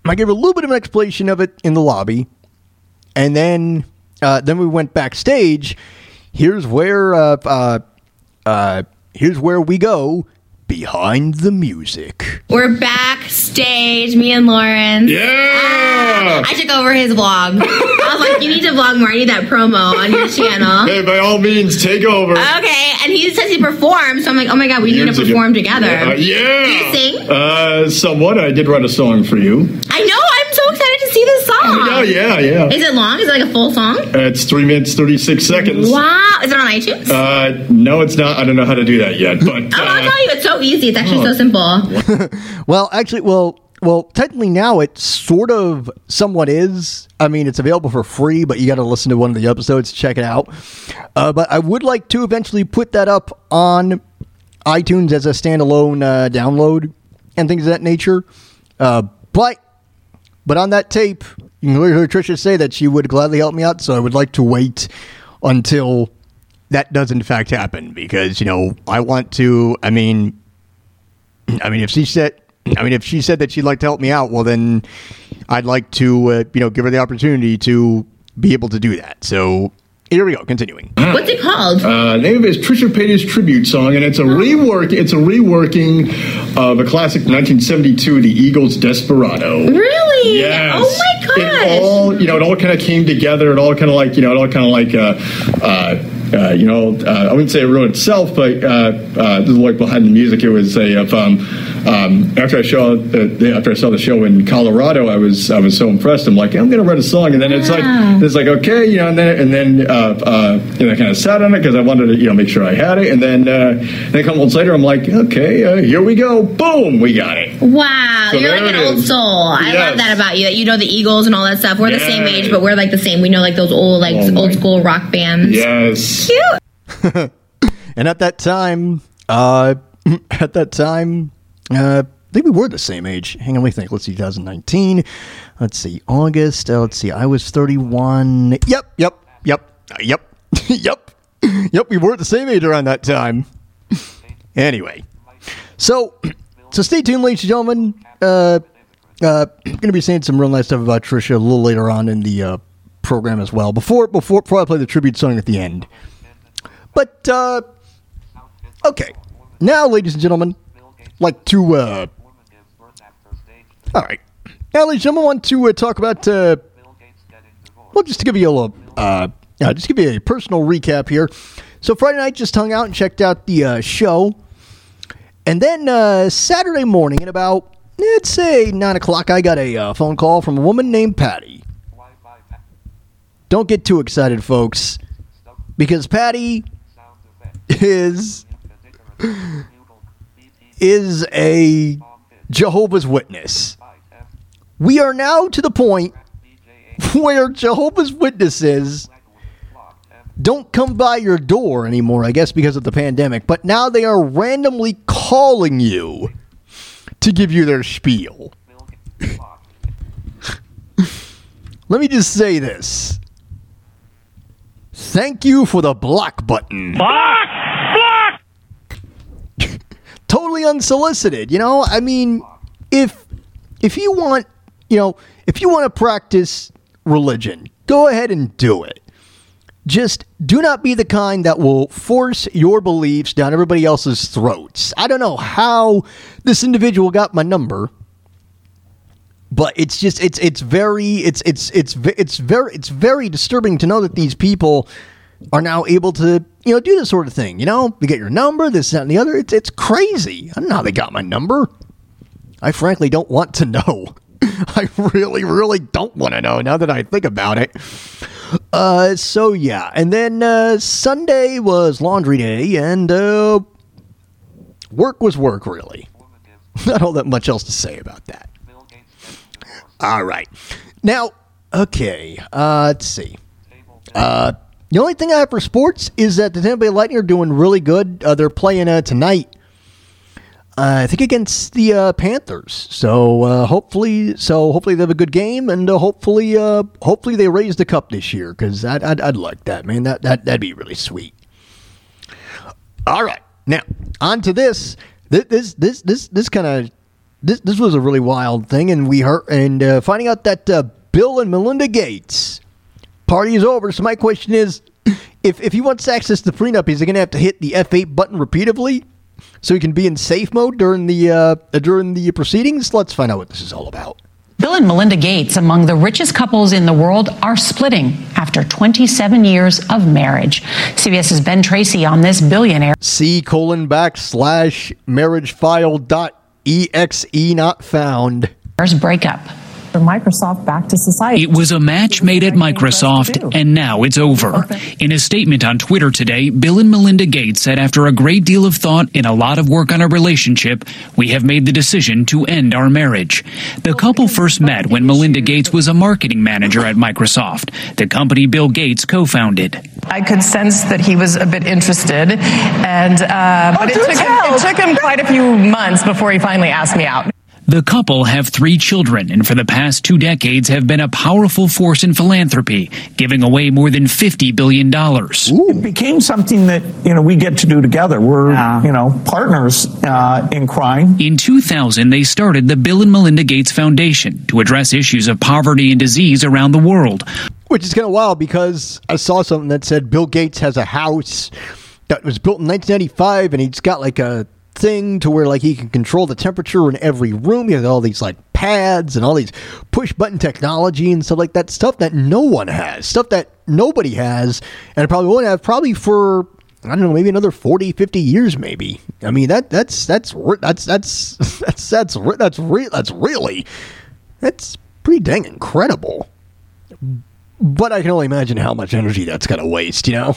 I gave her a little bit of an explanation of it in the lobby. And then, uh, then we went backstage. Here's where, uh, uh, uh, here's where we go. Behind the music. We're backstage, me and Lawrence. Yeah! Uh, I took over his vlog. I was like, you need to vlog more. I need that promo on your channel. Hey, by all means, take over. Okay, and he says he performs, so I'm like, oh my god, we Years need to perform ago. together. Uh, yeah! Do you sing? Uh, somewhat. I did write a song for you. I know! I'm so excited to see this song! Oh, yeah, yeah. Is it long? Is it like a full song? Uh, it's three minutes, thirty-six seconds. Wow! Is it on iTunes? Uh, no, it's not. I don't know how to do that yet, but... Uh, oh, I'll tell you, it's so easy. It's actually oh. so simple. Well, actually, well, well, technically now it sort of somewhat is. I mean, it's available for free, but you got to listen to one of the episodes, check it out. Uh, but I would like to eventually put that up on iTunes as a standalone uh, download and things of that nature. Uh, but, but on that tape, you can hear Trisha say that she would gladly help me out. So I would like to wait until that does in fact happen, because, you know, I want to, I mean... I mean, if she said, I mean, if she said that she'd like to help me out, well, then I'd like to, uh, you know, give her the opportunity to be able to do that. So here we go. Continuing. What's it called? Uh, name of it is Trisha Paytas Tribute Song, and it's a rework. It's a reworking of a classic nineteen seventy-two, The Eagles' "Desperado." Really? Yes. Oh my gosh! It all, you know, it all kind of came together. It all kind of like, you know, it all kind of like. Uh, uh, Uh, you know, uh, I wouldn't say it wrote itself, but uh, uh, this is like behind the music. It was a um, um, after I saw the, after I saw the show in Colorado, I was I was so impressed. I'm like, I'm going to write a song, and then it's yeah. like it's like okay, you know, and then and then uh, uh, and I kind of sat on it because I wanted to, you know, make sure I had it, and then uh, and then a couple months later, I'm like, okay, uh, here we go, boom, we got it. Wow, so you're like an old soul. Yes. I love that about you. That you know the Eagles and all that stuff. We're yes. the same age, but we're like the same. We know like those old like oh old school rock bands. Yes. Cute. And at that time, uh, at that time, uh, I think we were the same age. Hang on, let me think. Let's see, twenty nineteen. Let's see, August. Uh, let's see, I was thirty-one. Yep, yep, yep, uh, yep, yep, yep. We were the same age around that time. Anyway, so so stay tuned, ladies and gentlemen. Uh, uh, I'm going to be saying some real nice stuff about Trisha a little later on in the uh, program as well. Before before before I play the tribute song at the end. But, uh, okay. Now, ladies and gentlemen, like to, uh, all right. Now, ladies and gentlemen, I want to uh, talk about, uh, well, just to give you a little, uh, uh, just give you a personal recap here. So, Friday night, just hung out and checked out the uh, show. And then, uh, Saturday morning at about, let's say, nine o'clock, I got a uh, phone call from a woman named Patty. Don't get too excited, folks, because Patty... is is a Jehovah's Witness. We are now to the point where Jehovah's Witnesses don't come by your door anymore, I guess, because of the pandemic. But now they are randomly calling you to give you their spiel. Let me just say this. Thank you for the block button. Block! Block! Totally unsolicited, you know? I mean, if if you want, you know, if you want to practice religion, go ahead and do it. Just do not be the kind that will force your beliefs down everybody else's throats. I don't know how this individual got my number, but it's just it's it's very it's it's it's it's very it's very disturbing to know that these people are now able to, you know, do this sort of thing. You know, they get your number, this, that, and the other. It's it's crazy. I don't know how they got my number. I frankly don't want to know. I really, really don't want to know now that I think about it. Uh, so, yeah. And then uh, Sunday was laundry day, and uh, work was work, really. Not all that much else to say about that. All right. Now, okay. Uh, let's see. Uh, the only thing I have for sports is that the Tampa Bay Lightning are doing really good. Uh, they're playing uh, tonight. Uh, I think against the uh, Panthers, so uh, hopefully, so hopefully they have a good game, and uh, hopefully, uh, hopefully they raise the cup this year, because I'd, I'd I'd like that, man. That that that'd be really sweet. All right, now on to this. This this this this, this kind of this this was a really wild thing, and we heard and uh, finding out that uh, Bill and Melinda Gates party is over. So my question is, if if he wants to access the prenup, is he going to have to hit the F eight button repeatedly? So he can be in safe mode during the uh, during the proceedings? Let's find out what this is all about. Bill and Melinda Gates, among the richest couples in the world, are splitting after twenty-seven years of marriage. CBS's Ben Tracy on this billionaire. C colon backslash marriage file dot exe not found. First breakup. Microsoft back to society. It was a match made at Microsoft, and now it's over. In a statement on Twitter today, Bill and Melinda Gates said, after a great deal of thought and a lot of work on our relationship, we have made the decision to end our marriage. The couple first met when Melinda Gates was a marketing manager at Microsoft, the company Bill Gates co-founded. I could sense that he was a bit interested, and uh, but it took, him, it took him quite a few months before he finally asked me out. The couple have three children, and for the past two decades have been a powerful force in philanthropy, giving away more than fifty billion dollars. Ooh. It became something that, you know, we get to do together. We're, uh, you know, partners uh, in crime. In two thousand, they started the Bill and Melinda Gates Foundation to address issues of poverty and disease around the world. Which is kind of wild, because I saw something that said Bill Gates has a house that was built in nineteen ninety-five, and he's got like a thing to where like he can control the temperature in every room. He has all these like pads and all these push button technology and stuff like that, stuff that no one has, stuff that nobody has, and probably won't have probably for, I don't know, maybe another forty, fifty years maybe. I mean, that that's that's that's that's that's that's that's real that's really that's pretty dang incredible. But I can only imagine how much energy that's gonna waste, you know?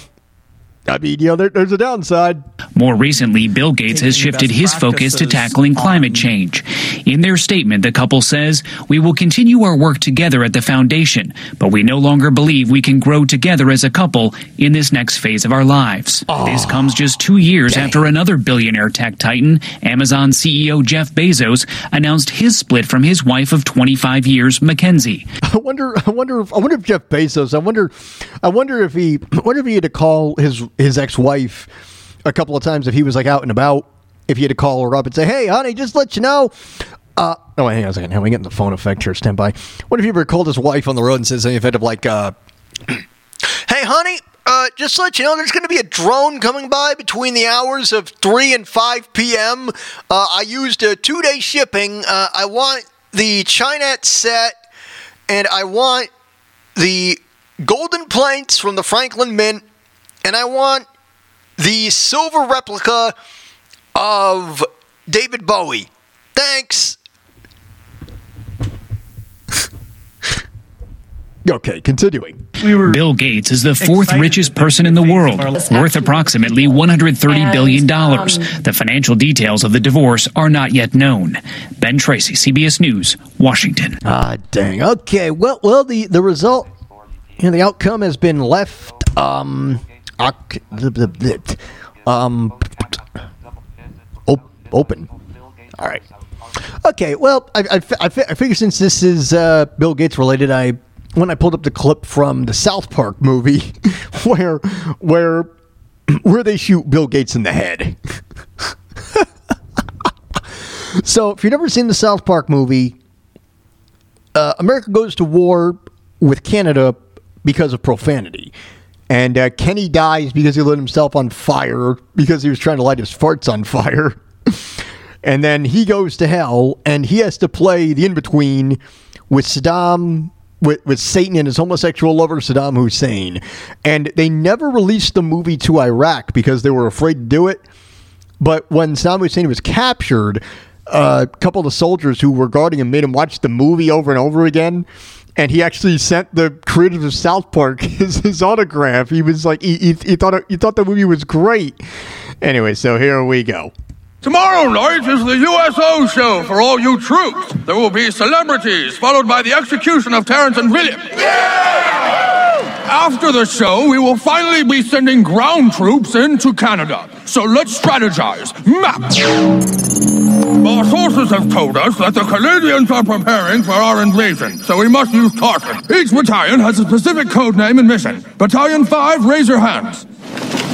I mean, you know, there, there's a downside. More recently, Bill Gates has shifted his focus to tackling climate change. In their statement, the couple says, we will continue our work together at the foundation, but we no longer believe we can grow together as a couple in this next phase of our lives. Oh, this comes just two years dang. after another billionaire tech titan, Amazon C E O Jeff Bezos, announced his split from his wife of twenty-five years, Mackenzie. I wonder, I wonder, if, I wonder if Jeff Bezos, I wonder, I wonder if he, I wonder if he had to call his his ex-wife a couple of times if he was like out and about, if he had to call her up and say, hey honey, just let you know, uh oh wait, hang on a second, how am I getting the phone effect here, stand by. What if you ever called his wife on the road and said something effective like, uh hey honey, uh just to let you know, there's going to be a drone coming by between the hours of three and five p.m. uh I used a two-day shipping, uh I want the Chinette set, and I want the golden plates from the Franklin Mint, and I want the silver replica of David Bowie. Thanks. Okay, continuing. We were Bill Gates is the fourth richest person in the world, worth approximately one hundred thirty billion dollars. Um, the financial details of the divorce are not yet known. Ben Tracy, C B S News, Washington. Ah, dang. Okay, well, well, the, the result, you know, the outcome has been left um, um, open. All right. Okay, well, I, I, I, I figure since this is uh, Bill Gates related, I when I pulled up the clip from the South Park movie where where where they shoot Bill Gates in the head. So, if you've never seen the South Park movie, uh, America goes to war with Canada because of profanity. And uh, Kenny dies because he lit himself on fire because he was trying to light his farts on fire. And then he goes to hell, and he has to play the in-between with Saddam, with, with Satan and his homosexual lover, Saddam Hussein. And they never released the movie to Iraq because they were afraid to do it. But when Saddam Hussein was captured, uh, a couple of the soldiers who were guarding him made him watch the movie over and over again. And he actually sent the creators of South Park his, his autograph. He was like, he, he, he, thought it, he thought the movie was great. Anyway, so here we go. Tomorrow night is the U S O show for all you troops. There will be celebrities, followed by the execution of Terence and Philip. Yeah! After the show, we will finally be sending ground troops into Canada. So let's strategize. Map! Our sources have told us that the Canadians are preparing for our invasion, so we must use caution. Each battalion has a specific code name and mission. Battalion five, raise your hands.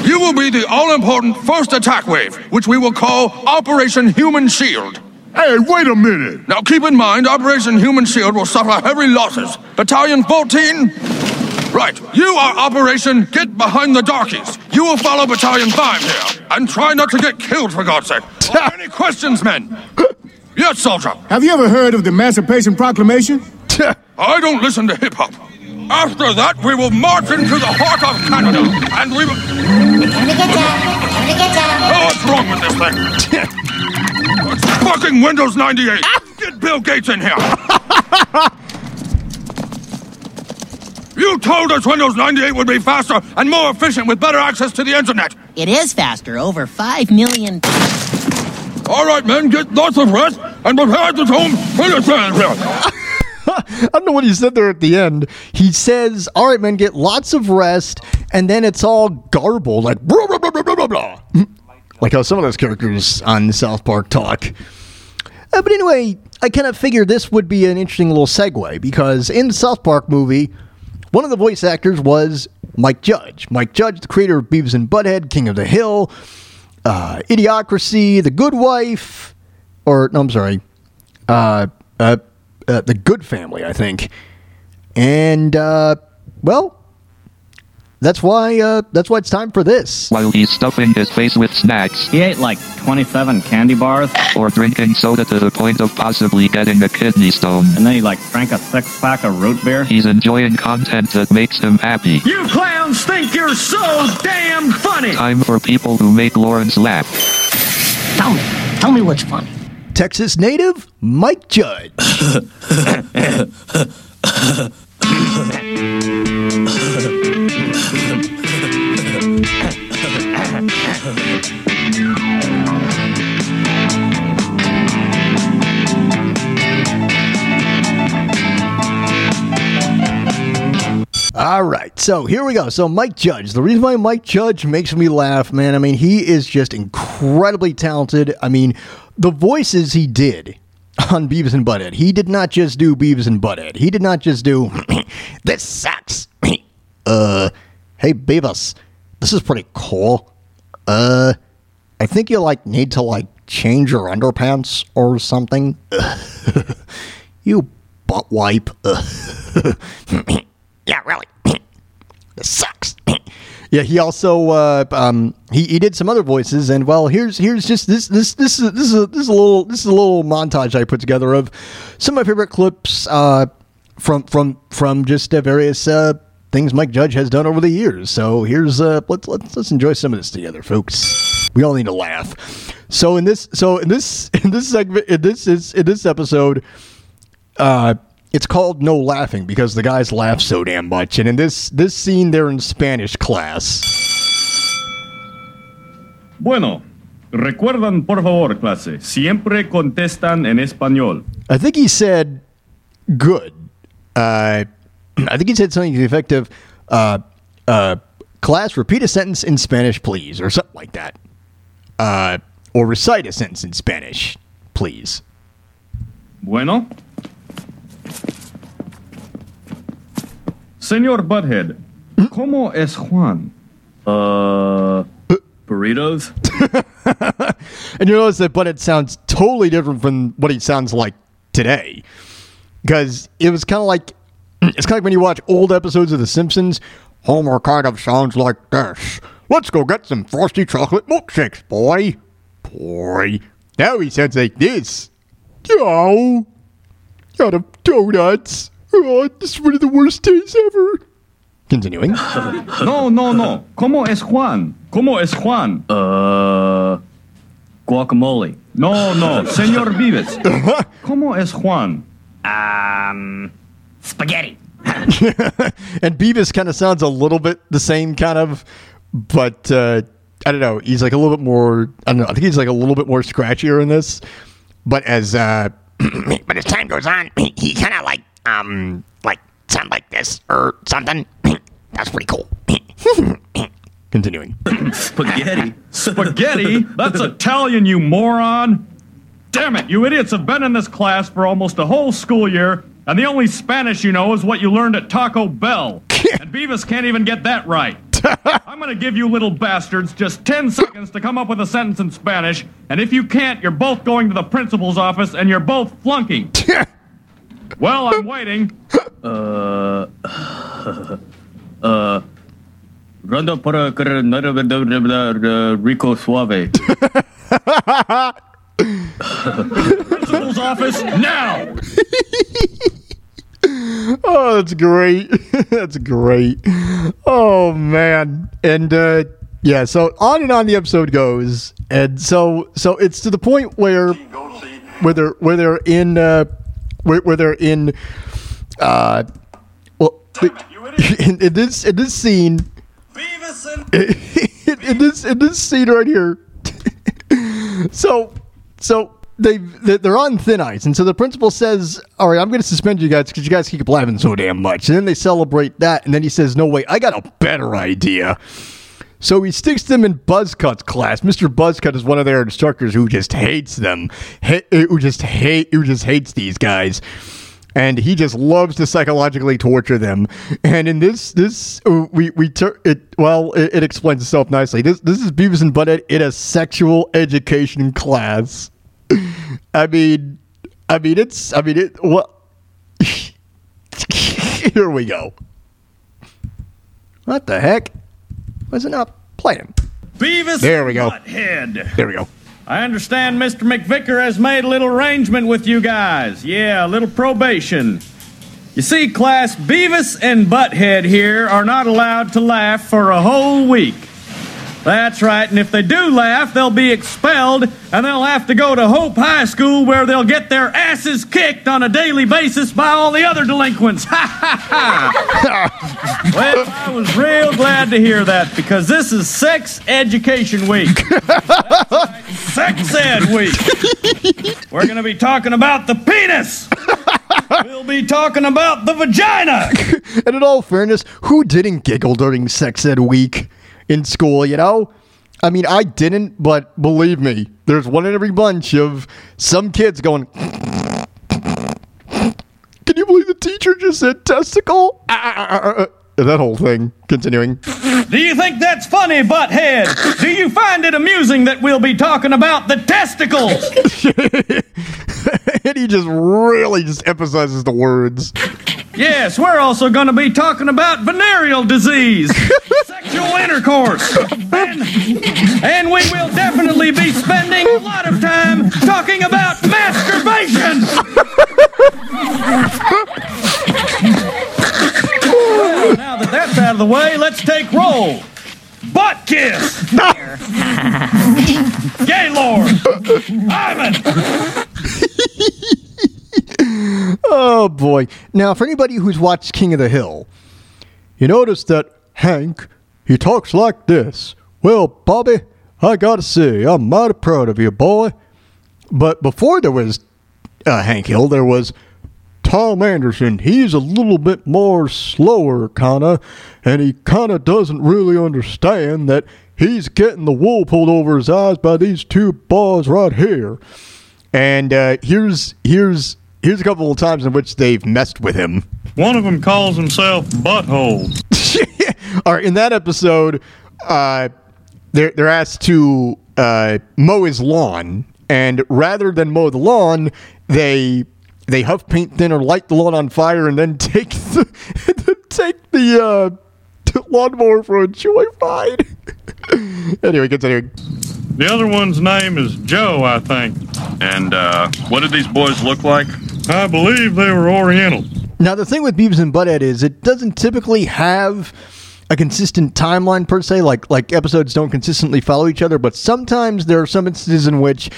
You will be the all-important first attack wave, which we will call Operation Human Shield. Hey, wait a minute. Now keep in mind, Operation Human Shield will suffer heavy losses. Battalion fourteen... Right, you are Operation Get Behind the Darkies. You will follow Battalion five here, and try not to get killed, for God's sake. Are there any questions, men? Yes, soldier. Have you ever heard of the Emancipation Proclamation? I don't listen to hip-hop. After that, we will march into the heart of Canada, and we will... Can we get down? Can we get down? Oh, what's wrong with this thing? It's fucking Windows ninety-eight. Get Bill Gates in here. You told us Windows ninety-eight would be faster and more efficient with better access to the internet. It is faster, over five million... All right, men, get lots of rest and prepare to home for yourself. I don't know what he said there at the end. He says, all right, men, get lots of rest, and then it's all garbled, like, blah, blah, blah, blah, blah, blah. Like how some of those characters on South Park talk. Uh, but anyway, I kind of figured this would be an interesting little segue, because in the South Park movie, one of the voice actors was Mike Judge. Mike Judge, the creator of Beavis and Butt-Head, King of the Hill, uh, Idiocracy, The Good Wife, or, no, I'm sorry, uh, uh, Uh, the Good Family, I think. And, uh, well, that's why, uh, that's why it's time for this. While he's stuffing his face with snacks, he ate like twenty-seven candy bars. Or drinking soda to the point of possibly getting a kidney stone. And then he like drank a six pack of root beer. He's enjoying content that makes him happy. You clowns think you're so damn funny. Time for people who make Lawrence laugh. Tell me, tell me what's funny. Texas native, Mike Judge. All right, so here we go. So Mike Judge. The reason why Mike Judge makes me laugh, man, I mean, he is just incredibly talented. I mean... The voices he did on Beavis and Butt-Head, he did not just do Beavis and Butt-Head. He did not just do, this sucks. uh, hey, Beavis, this is pretty cool. Uh, I think you, like, need to, like, change your underpants or something. You butt wipe. Yeah, really. This sucks. Yeah, he also uh, um, he he did some other voices, and well, here's here's just this this this is this is a, this is a little this is a little montage I put together of some of my favorite clips uh, from from from just uh, various uh, things Mike Judge has done over the years. So here's uh, let's let's let's enjoy some of this together, folks. We all need to laugh. So in this so in this in this segment in this is in this episode, uh, it's called No Laughing because the guys laugh so damn much. And in this this scene, they're in Spanish class. Bueno, recuerdan por favor, clase. Siempre contestan en español. I think he said good. Uh, I think he said something to the effect of, uh, uh, Class, repeat a sentence in Spanish, please, or something like that. Uh, or recite a sentence in Spanish, please. Bueno. Señor Butthead, ¿cómo es Juan? Uh, burritos? And you notice that Butthead sounds totally different from what he sounds like today. Because it was kind of like, it's kind of like when you watch old episodes of The Simpsons, Homer kind of sounds like this. Let's go get some frosty chocolate milkshakes, boy. Boy. Now he sounds like this. Yo. Got a donuts. Oh, this is one of the worst days ever. Continuing. No, no, no. ¿Cómo es Juan? ¿Cómo es Juan? Uh, guacamole. No, no. Señor Vives. ¿Cómo es Juan? Um, spaghetti. And Beavis kind of sounds a little bit the same, kind of, but uh, I don't know. He's like a little bit more. I don't know. I think he's like a little bit more scratchier in this. But as uh, but as time goes on, he, he kind of like um like sound like this or something. That's pretty cool. Continuing. Spaghetti. Spaghetti. That's Italian, you moron. Damn it, you idiots have been in this class for almost a whole school year, and the only Spanish you know is what you learned at Taco Bell. And Beavis can't even get that right. I'm going to give you little bastards just ten seconds to come up with a sentence in Spanish, and if you can't, you're both going to the principal's office, and you're both flunking. Well, I'm waiting. Uh... Uh... Rondo para Rico Suave. Principal's office now. Oh, that's great. That's great. Oh man. And uh yeah, so on and on the episode goes. And so so it's to the point where where they're where they're in uh where, where they're in uh well in, in this in this scene in, in this in this scene right here. So So they they're on thin ice, and so the principal says, "All right, I'm going to suspend you guys because you guys keep laughing so damn much." And then they celebrate that, and then he says, "No wait, I got a better idea." So he sticks them in Buzzcut's class. Mister Buzzcut is one of their instructors who just hates them, hate, who just hate, who just hates these guys, and he just loves to psychologically torture them. And in this this we we ter- it well it, it explains itself nicely. This this is Beavis and Butthead in a sexual education class. I mean, I mean, it's, I mean, it, well, here we go. What the heck? Why's it not playing? Beavis there we go. Butthead. There we go. I understand Mister McVicker has made a little arrangement with you guys. Yeah, a little probation. You see, class, Beavis and Butthead here are not allowed to laugh for a whole week. That's right, and if they do laugh, they'll be expelled, and they'll have to go to Hope High School where they'll get their asses kicked on a daily basis by all the other delinquents. Ha, ha, ha. Well, I was real glad to hear that, because this is Sex Education Week. That's right, Sex Ed Week. We're going to be talking about the penis. We'll be talking about the vagina. And in all fairness, who didn't giggle during Sex Ed Week? In school, you know? I mean, I didn't, but believe me, there's one in every bunch of some kids going, can you believe the teacher just said testicle? Ah, that whole thing. Continuing. Do you think that's funny, Butthead? Do you find it amusing that we'll be talking about the testicles? And he just really just emphasizes the words. Yes, we're also going to be talking about venereal disease, sexual intercourse, and, and we will definitely be spending a lot of time talking about masturbation. Well, now that that's out of the way, let's take roll. Butt kiss. Gaylord. Ivan. Oh, boy. Now, for anybody who's watched King of the Hill, you notice that Hank, he talks like this. Well, Bobby, I gotta say, I'm mighty proud of you, boy. But before there was uh, Hank Hill, there was Tom Anderson, he's a little bit more slower, kinda, and he kinda doesn't really understand that he's getting the wool pulled over his eyes by these two bars right here. And uh, here's here's here's a couple of times in which they've messed with him. One of them calls himself Butthole. All right, in that episode, uh, they're they're asked to uh, mow his lawn, and rather than mow the lawn, they they huff paint thinner, light the lawn on fire, and then take the take the uh, the lawnmower for a joyride. Anyway, continue. The other one's name is Joe, I think. And uh, what did these boys look like? I believe they were Oriental. Now, the thing with Beavis and Butt-Head is it doesn't typically have a consistent timeline, per se. Like, like episodes don't consistently follow each other. But sometimes there are some instances in which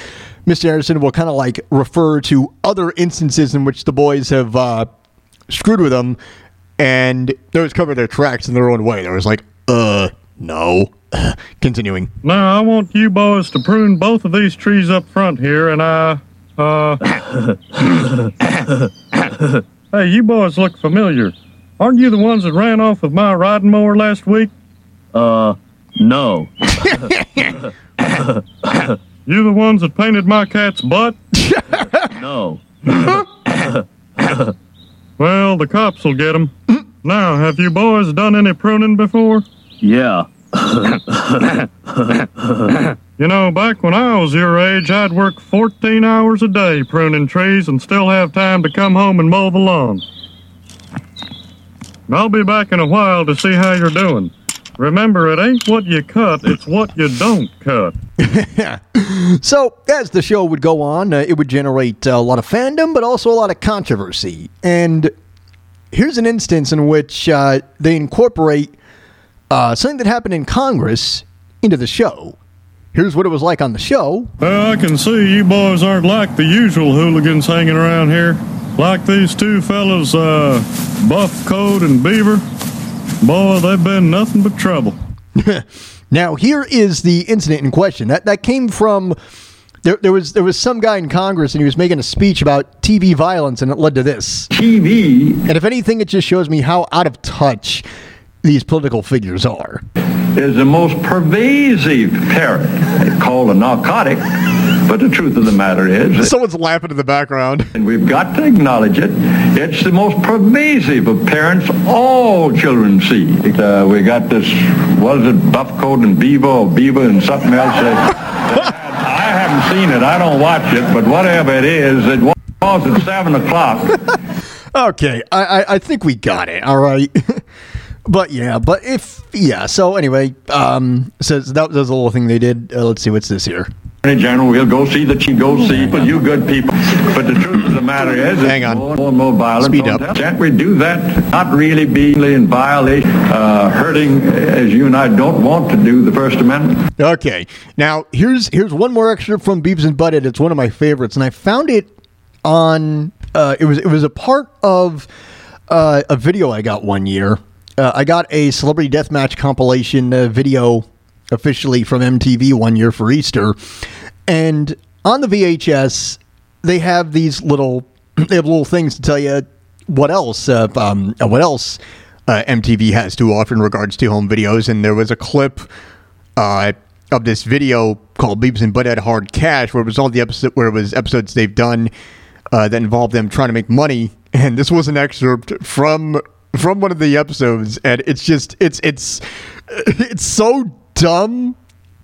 Mister Anderson will kind of, like, refer to other instances in which the boys have uh, screwed with them. And those cover their tracks in their own way. There was like, uh, no. Continuing. Now, I want you boys to prune both of these trees up front here, and I, uh... Hey, you boys look familiar. Aren't you the ones that ran off with my riding mower last week? Uh, no. You the ones that painted my cat's butt? No. Well, the cops will get them. Now, have you boys done any pruning before? Yeah. You know, back when I was your age, I'd work fourteen hours a day pruning trees and still have time to come home and mow the lawn. I'll be back in a while to see how you're doing. Remember, it ain't what you cut, it's what you don't cut. So, as the show would go on, uh, it would generate a lot of fandom, but also a lot of controversy. And here's an instance in which uh, they incorporate Uh, something that happened in Congress into the show. Here's what it was like on the show. Well, I can see you boys aren't like the usual hooligans hanging around here. Like these two fellas, uh, Buff Code and Beaver. Boy, they've been nothing but trouble. Now, here is the incident in question. That that came from... There, there was there was some guy in Congress, and he was making a speech about T V violence, and it led to this. T V? And if anything, it just shows me how out of touch these political figures are. Is the most pervasive terror called a narcotic, but the truth of the matter is... Someone's laughing in the background. And we've got to acknowledge it. It's the most pervasive of parents all children see. Uh, we got this, what is it, Buff Code and Beaver or Beaver and something else. That, that, I haven't seen it. I don't watch it, but whatever it is, it was at seven o'clock. Okay, I, I, I think we got it, all right? But yeah, but if, yeah, so anyway, um, so that was the little thing they did. Uh, let's see, what's this here? Attorney General, we'll go see the chief, go see, but you good people. But the truth of the matter is, hang on, more and more violent. Speed up. Can't we do that? Not really being in violation, uh, hurting, as you and I don't want to do, the First Amendment. Okay, now here's here's one more excerpt from Beavis and Butt-Head. It's one of my favorites, and I found it on, uh, it was it was a part of uh, a video I got one year. Uh, I got a Celebrity Deathmatch compilation uh, video officially from M T V one year for Easter. And on the V H S, they have these little, they have little things to tell you what else, uh, um, what else uh, M T V has to offer in regards to home videos. And there was a clip uh, of this video called Beavis and Butt-Head Hard Cash, where it was all the episode, where it was episodes they've done uh, that involved them trying to make money. And this was an excerpt from... from one of the episodes, and it's just it's it's it's so dumb,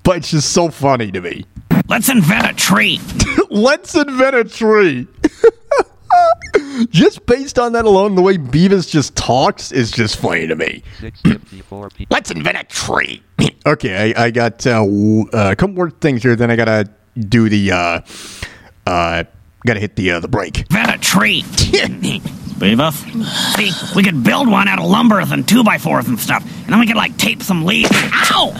but it's just so funny to me. Let's invent a tree. Let's invent a tree. Just based on that alone, the way Beavis just talks is just funny to me. Let's invent a tree. Okay, I, I got uh, uh, a couple more things here. Then I gotta do the uh, uh, gotta hit the uh, the break. Invent a tree. Beavis? See, we could build one out of lumber and two by fours and stuff, and then we could, like, tape some leaves. Ow!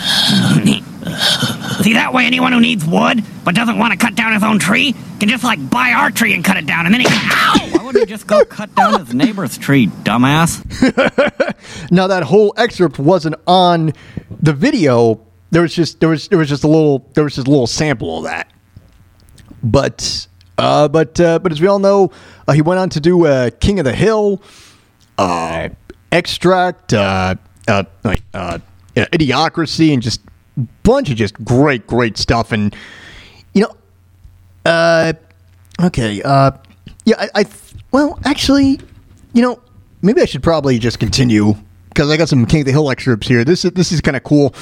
See, that way anyone who needs wood but doesn't want to cut down his own tree can just, like, buy our tree and cut it down, and then he... Ow! Why wouldn't he just go cut down his neighbor's tree, dumbass? Now, that whole excerpt wasn't on the video. There was just, there was, there was just a little, there was just a little sample of that. But... Uh, but uh, but as we all know, uh, he went on to do uh, King of the Hill, uh, Extract, uh, uh, uh, yeah, Idiocracy, and just a bunch of just great, great stuff. And, you know, uh, okay, uh, yeah, I, I th- well, actually, you know, maybe I should probably just continue, because I got some King of the Hill excerpts here. This is, this is kind of cool.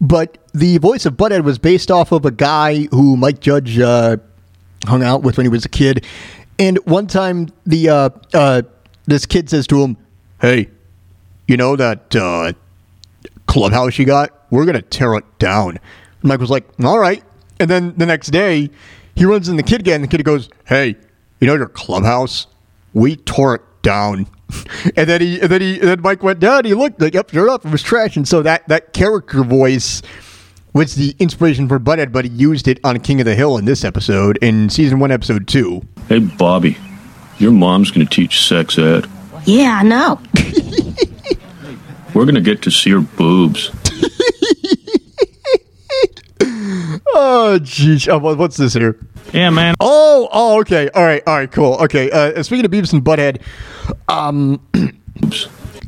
But the voice of Butthead was based off of a guy who Mike Judge uh, hung out with when he was a kid. And one time, the uh, uh, this kid says to him, "Hey, you know that uh, clubhouse you got? We're going to tear it down." And Mike was like, "All right." And then the next day, he runs in the kid again. And the kid goes, "Hey, you know your clubhouse? We tore it down." And then he, and then he, and then Mike went down. He looked like, yep, sure enough, it was trash. And so that that character voice was the inspiration for Butthead, but he used it on King of the Hill in this episode, in season one, episode two. "Hey, Bobby, your mom's going to teach sex ed." "Yeah, I know." "We're going to get to see her boobs." Oh, geez. Oh, what's this here? Yeah, man. Oh, oh, okay. All right, all right, cool. Okay, uh, speaking of Beavis and Butthead, um,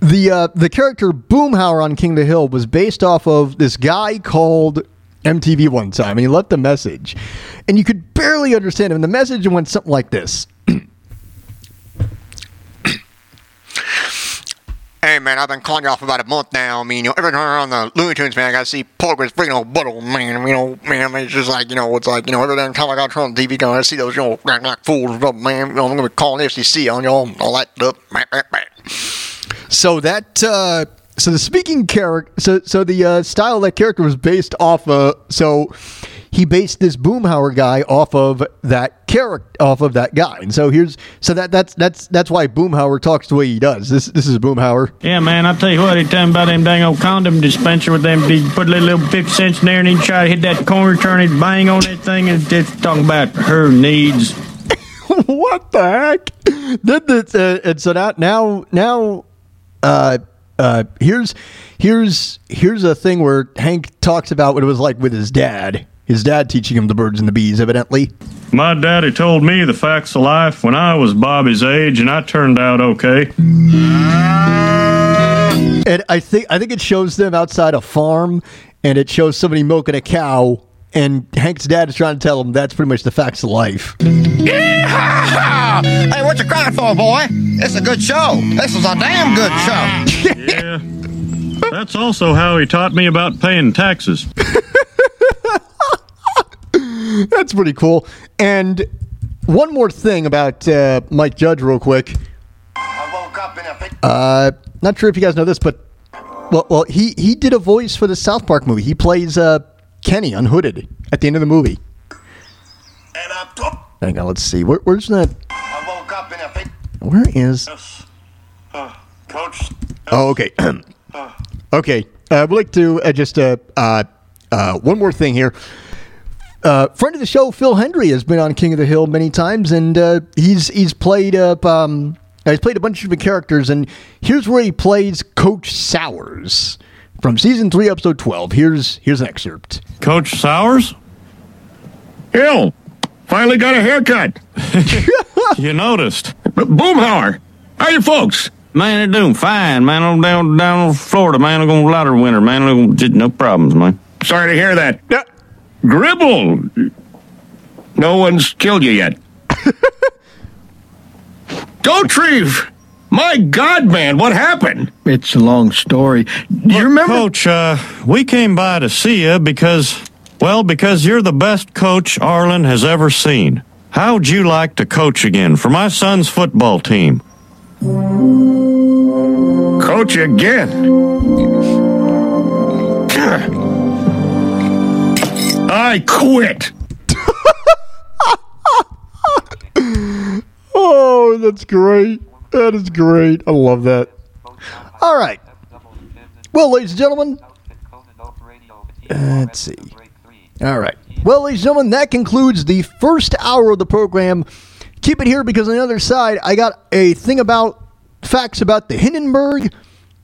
the uh, the character Boomhauer on King of the Hill was based off of this guy called M T V one time, and he left a message, and you could barely understand him. And the message went something like this. "Hey, man, I've been calling you off for about a month now. I mean, you know, every time around the Looney Tunes, man, I gotta see Porky's freaking old butthole, man. You know, man, it's just like, you know, it's like, you know, every damn time I got on T V, I see those, you know, knock knock fools, man. You know, I'm gonna be calling F C C on you, all that stuff." So that, uh, so the speaking character, so so the uh, style of that character was based off of, so he based this Boomhauer guy off of that character, off of that guy. And so here's, so that that's that's that's why Boomhauer talks the way he does. This this is Boomhauer. "Yeah, man, I'll tell you what, every time about them dang old condom dispenser with them, he put a little, little fifty cents in there and he'd try to hit that corner, turn it, bang on that thing, and just talking about her needs." What the heck? Did this, uh, and so now, now, now, uh, Uh, here's, here's, here's a thing where Hank talks about what it was like with his dad. His dad teaching him the birds and the bees, evidently. "My daddy told me the facts of life when I was Bobby's age, and I turned out okay." And I think, I think it shows them outside a farm, and it shows somebody milking a cow, and Hank's dad is trying to tell him that's pretty much the facts of life. "Hey, what you crying for, boy? It's a good show. This is a damn good show." "Yeah. That's also how he taught me about paying taxes." That's pretty cool. And one more thing about uh, Mike Judge real quick. I woke up in a... Uh, not sure if you guys know this, but... Well, well, he, he did a voice for the South Park movie. He plays uh, Kenny, unhooded, at the end of the movie. And I'm... T- Hang on, let's see. Where, where's that? I woke up in a big... Where is... Yes. Uh, coach. Yes. Oh, okay. uh. Okay. I uh, would like to uh, just... Uh, uh, uh, one more thing here. Uh, friend of the show, Phil Hendrie, has been on King of the Hill many times, and uh, he's he's played up... Um, he's played a bunch of different characters, and here's where he plays Coach Sowers from Season three, Episode twelve. Here's, here's an excerpt. "Coach Sowers? Hill! Finally got a haircut." "You noticed. B- Boomhauer, how are you folks?" "Man, they're doing fine, man. I'm down down in Florida, man. I'm going to louder winter, man. I'm gonna, just no problems, man." "Sorry to hear that. Uh, Gribble, no one's killed you yet." "Dotrieve, my God, man, what happened?" "It's a long story. Do you Look, remember?" "Coach, uh, we came by to see you because... Well, because you're the best coach Arlen has ever seen. How'd you like to coach again for my son's football team?" "Coach again? I quit." Oh, that's great. That is great. I love that. All right. Well, ladies and gentlemen, let's see. All right. Well, ladies and gentlemen, that concludes the first hour of the program. Keep it here, because on the other side, I got a thing about facts about the Hindenburg.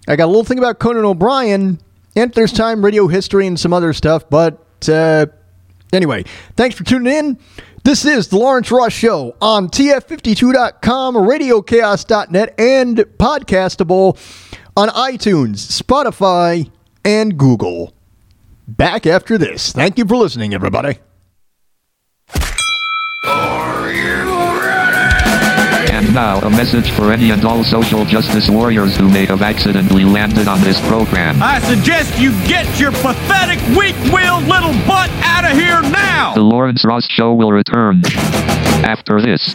I got a little thing about Conan O'Brien. And there's time, radio history, and some other stuff. But uh, anyway, thanks for tuning in. This is the Lawrence Ross Show on T F fifty-two dot com, radio chaos dot net, and podcastable on iTunes, Spotify, and Google. Back after this. Thank you for listening, everybody. Are you ready? And now a message for any and all social justice warriors who may have accidentally landed on this program. I suggest you get your pathetic, weak-willed little butt out of here now! The Lawrence Ross Show will return after this.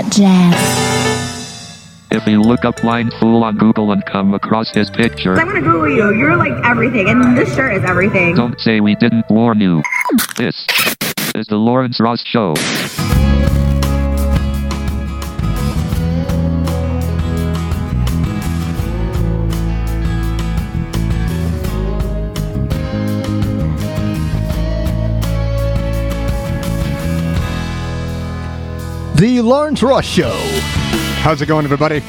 that jazz. If you look up blind fool on Google and come across his picture. I want to Google you. You're like everything, and this shirt is everything. Don't say we didn't warn you. This is the Lawrence Ross Show. The Lawrence Ross Show. How's it going, everybody?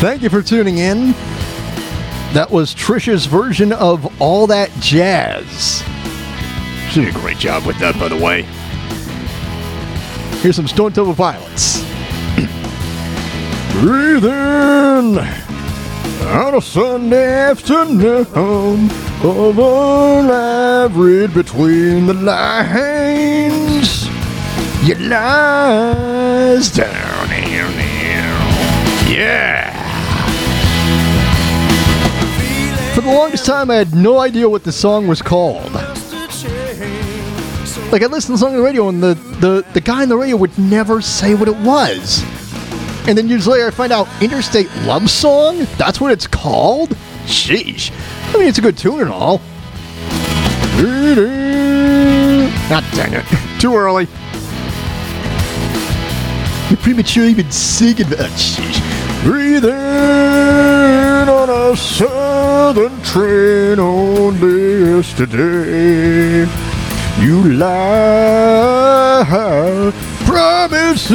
Thank you for tuning in. That was Trisha's version of All That Jazz. She did a great job with that, by the way. Here's some Stone Temple Pilots. Breathe in on a Sunday afternoon of all I've read between the lines. You lies down here now. Yeah! For the longest time, I had no idea what the song was called. Like, I listened to the song on the radio, and the, the, the guy on the radio would never say what it was. And then years later, I find out Interstate Love Song? That's what it's called? Sheesh. I mean, it's a good tune and all. Ah, dang it. Too early. You're premature even singing that shit. Breathing on a southern train only yesterday. You lie. Promises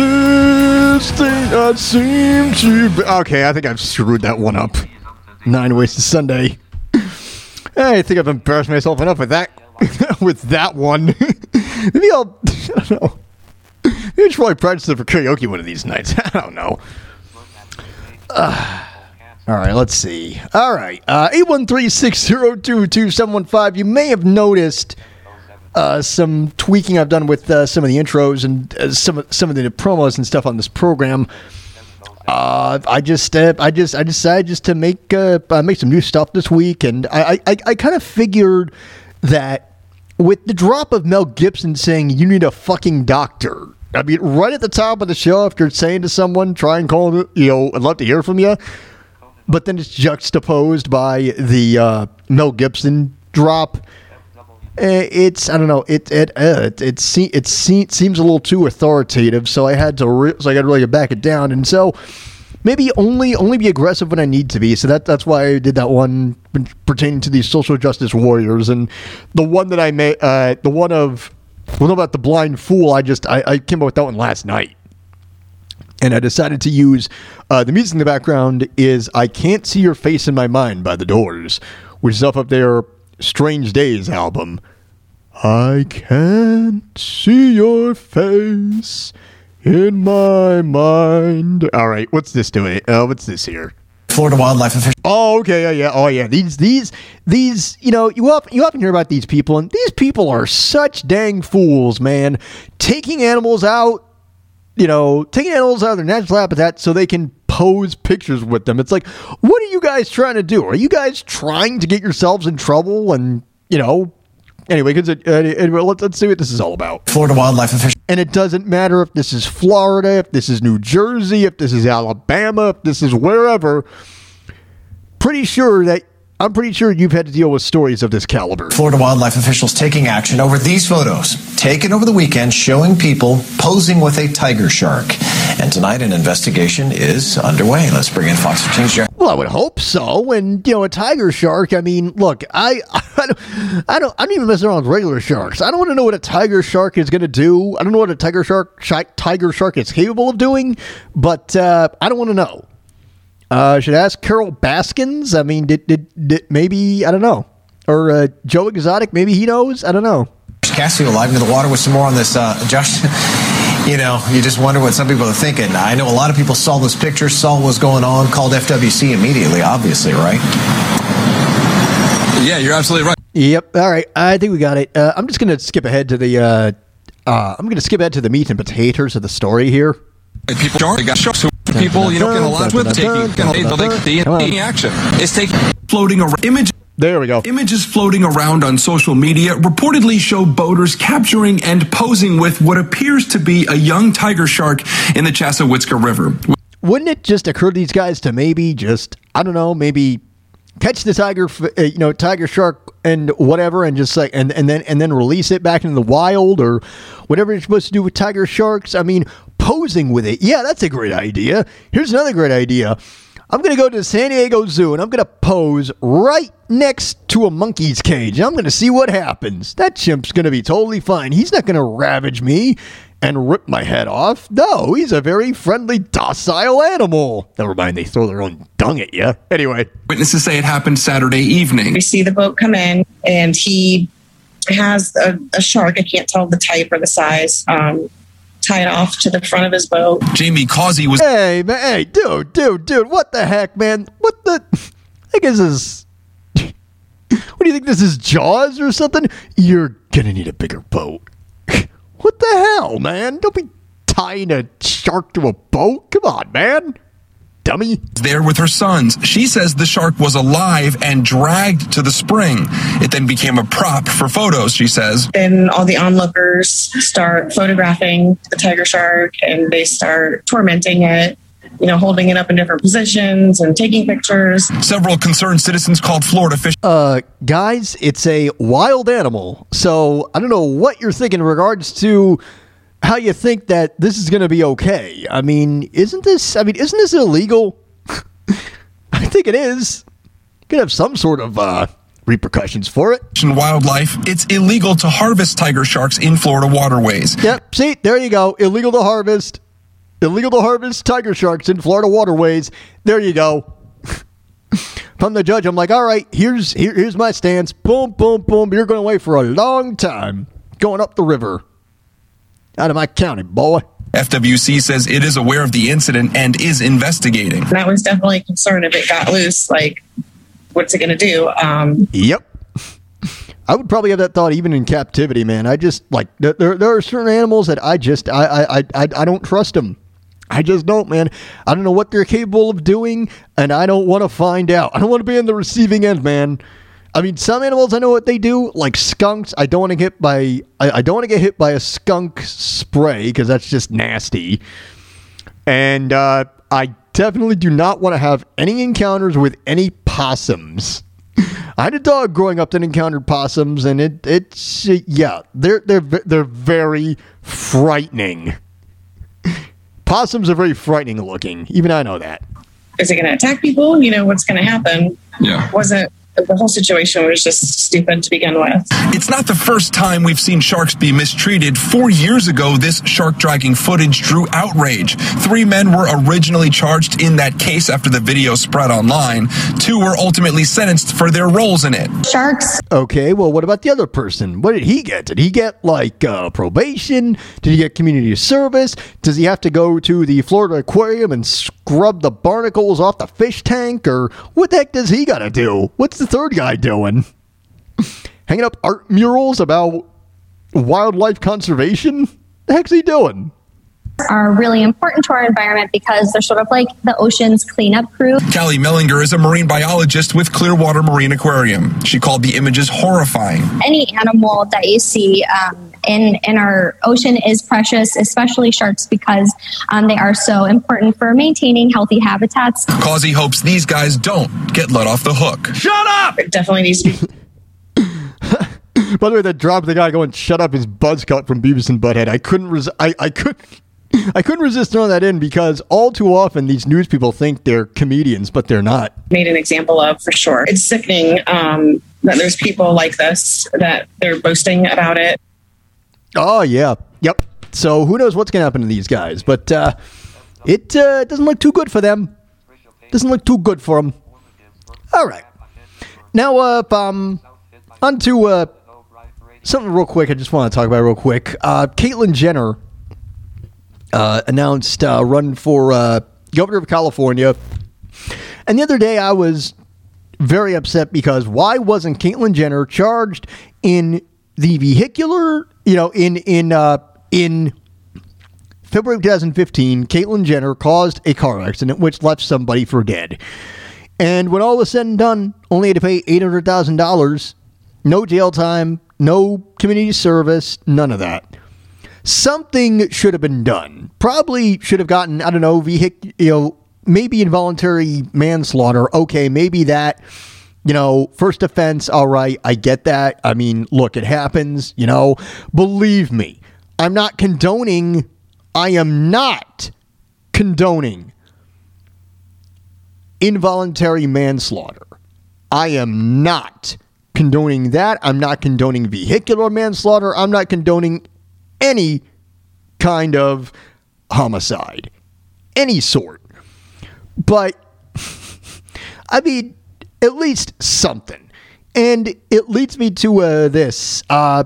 things I seem to be. Okay, I think I've screwed that one up. Nine Ways to Sunday. I think I've embarrassed myself enough with that, with that one. Maybe I'll, I don't know. You should probably practice it for karaoke one of these nights. I don't know. Uh, all right, let's see. All right, uh, eight one three, six oh two, two seven one five. You may have noticed uh, some tweaking I've done with uh, some of the intros and uh, some some of the promos and stuff on this program. Uh, I just uh, I just I decided just to make uh, make some new stuff this week, and I I, I kind of figured that with the drop of Mel Gibson saying you need a fucking doctor. I mean, right at the top of the show, after saying to someone, try and call, you know, I'd love to hear from you. But then it's juxtaposed by the uh, Mel Gibson drop. It's, I don't know, it it uh, it, it, se- it se- seems a little too authoritative, so I had to re- so I got to really back it down. And so maybe only only be aggressive when I need to be. So that that's why I did that one pertaining to these social justice warriors. And the one that I made, uh, the one of... Well, about the blind fool, I just I, I came up with that one last night, and I decided to use uh, the music in the background is "I Can't See Your Face in My Mind" by The Doors, which is off of their Strange Days album. I can't see your face in my mind. All right, what's this doing? Uh, what's this here? Florida wildlife official. Oh, okay, yeah, yeah, oh, yeah. These, these, these. You know, you often, you often hear about these people, and these people are such dang fools, man. Taking animals out, you know, taking animals out of their natural habitat so they can pose pictures with them. It's like, what are you guys trying to do? Are you guys trying to get yourselves in trouble? And you know, anyway, because uh, anyway, let's let's see what this is all about. Florida wildlife official. And it doesn't matter if this is Florida, if this is New Jersey, if this is Alabama, if this is wherever. Pretty sure that I'm pretty sure you've had to deal with stories of this caliber. Florida wildlife officials taking action over these photos taken over the weekend showing people posing with a tiger shark. And tonight an investigation is underway. Let's bring in Fox fifteen's Jack. Well, I would hope so. And, you know, a tiger shark, I mean, look, I I don't, I don't, I don't even mess around with regular sharks. I don't want to know what a tiger shark is going to do. I don't know what a tiger shark, shark tiger shark is capable of doing, but uh, I don't want to know. Uh, should I ask Carol Baskins? I mean, did, did, did maybe, I don't know. Or uh, Joe Exotic, maybe he knows? I don't know. Cassie will live into the water with some more on this. Uh, Josh, you know, you just wonder what some people are thinking. I know a lot of people saw this picture, saw what was going on, called F W C immediately, obviously, right? Yeah, you're absolutely right. Yep. All right. I think we got it. Uh, I'm just going to skip ahead to the, uh, uh, I'm going to skip ahead to the meat and potatoes of the story here. People got sharks who people you know get along with taking taking action. It's taking floating around image There we go. Images floating around on social media reportedly show boaters capturing and posing with what appears to be a young tiger shark in the Chasawitska River. Wouldn't it just occur to these guys to maybe just, I don't know, maybe catch the tiger, you know, tiger shark and whatever, and just like, and, and then and then release it back into the wild or whatever you're supposed to do with tiger sharks? I mean, posing with it. Yeah, that's a great idea. Here's another great idea. I'm going to go to the San Diego Zoo, and I'm going to pose right next to a monkey's cage. I'm going to see what happens. That chimp's going to be totally fine. He's not going to ravage me and rip my head off. No, he's a very friendly, docile animal. Never mind, they throw their own dung at you. Anyway. Witnesses say it happened Saturday evening. We see the boat come in, and he has a, a shark. I can't tell the type or the size. Um tied off to the front of his boat. Jamie Causey was... Hey, man, hey, dude, dude, dude, what the heck, man? What the... I guess this... What do you think this is, Jaws or something? You're gonna need a bigger boat. What the hell, man? Don't be tying a shark to a boat. Come on, man. Dummy. There with her sons. She says the shark was alive and dragged to the spring. It then became a prop for photos, she says. Then all the onlookers start photographing the tiger shark, and they start tormenting it, you know, holding it up in different positions and taking pictures. Several concerned citizens called Florida Fish. Uh, guys, it's a wild animal. So I don't know what you're thinking in regards to how you think that this is going to be okay. I mean, isn't this, I mean, isn't this illegal? I think it is. You could have some sort of uh, repercussions for it. Wildlife, it's illegal to harvest tiger sharks in Florida waterways. Yep, see, there you go. Illegal to harvest. Illegal to harvest tiger sharks in Florida waterways. There you go. From the judge, I'm like, all right, here's here, here's my stance. Boom, boom, boom. You're going away for a long time. Going up the river. Out of my county, boy. F W C says it is aware of the incident and is investigating. That was definitely a concern if it got loose. Like, what's it going to do? Um, yep. I would probably have that thought even in captivity, man. I just, like, there there are certain animals that I just, I, I, I, I don't trust them. I just don't, man. I don't know what they're capable of doing, and I don't want to find out. I don't want to be on the receiving end, man. I mean, some animals, I know what they do, like skunks. I don't want to get by. I, I don't want to get hit by a skunk spray because that's just nasty. And uh, I definitely do not want to have any encounters with any possums. I had a dog growing up that encountered possums, and it it's uh, yeah, they're they're they're very frightening. Possums are very frightening looking. Even I know that. Is it going to attack people? You know what's going to happen? Yeah. Wasn't. The whole situation was just stupid to begin with. It's not the first time we've seen sharks be mistreated. Four years ago, this shark dragging footage drew outrage. Three men were originally charged in that case after the video spread online. Two were ultimately sentenced for their roles in it. Sharks. Okay, well, what about the other person? What did he get? Did he get, like, uh, probation? Did he get community service? Does he have to go to the Florida aquarium and scrub the barnacles off the fish tank? Or what the heck does he got to do? What's the The third guy doing? Hanging up art murals about wildlife conservation? What the heck's he doing? Are really important to our environment because they're sort of like the ocean's cleanup crew. Callie Mellinger is a marine biologist with Clearwater Marine Aquarium. She called the images horrifying. Any animal that you see um, in, in our ocean is precious, especially sharks, because um, they are so important for maintaining healthy habitats. Causey hopes these guys don't get let off the hook. Shut up! It definitely needs to be... By the way, that drop of the guy going, shut up, is buzz cut from Beavis and Butt-Head. I couldn't res- I, I couldn't... I couldn't resist throwing that in because all too often these news people think they're comedians, but they're not. Made an example of, for sure. It's sickening um, that there's people like this, that they're boasting about it. Oh, yeah. Yep. So who knows what's going to happen to these guys, but uh, it uh, doesn't look too good for them. Doesn't look too good for them. All right. Now, uh, um, on to uh, something real quick I just want to talk about real quick. Uh, Caitlyn Jenner... Uh, announced uh, run for uh, governor of California. And the other day I was very upset because why wasn't Caitlyn Jenner charged in the vehicular, you know, in in uh, in February of twenty fifteen, Caitlyn Jenner caused a car accident which left somebody for dead. And when all is said and done, only had to pay eight hundred thousand dollars. No jail time, no community service, none of that. Something should have been done. Probably should have gotten, I don't know, vehic- you know, maybe involuntary manslaughter. Okay, maybe that, you know, first offense, all right, I get that. I mean, look, it happens, you know. Believe me, I'm not condoning, I am not condoning involuntary manslaughter. I am not condoning that. I'm not condoning vehicular manslaughter. I'm not condoning any kind of homicide, any sort. But, I mean, at least something. And it leads me to uh, this. Uh,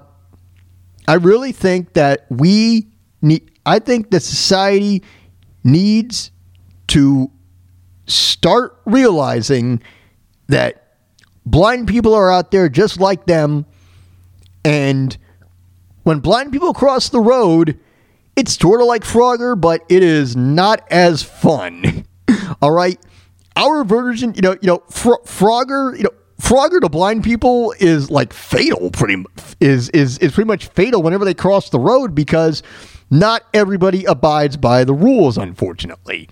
I really think that we need, I think that society needs to start realizing that blind people are out there just like them, and when blind people cross the road, it's sort of like Frogger, but it is not as fun. All right, our version, you know, you know, Fro- Frogger, you know, Frogger to blind people is like fatal. Pretty much, is is is pretty much fatal whenever they cross the road, because not everybody abides by the rules, unfortunately.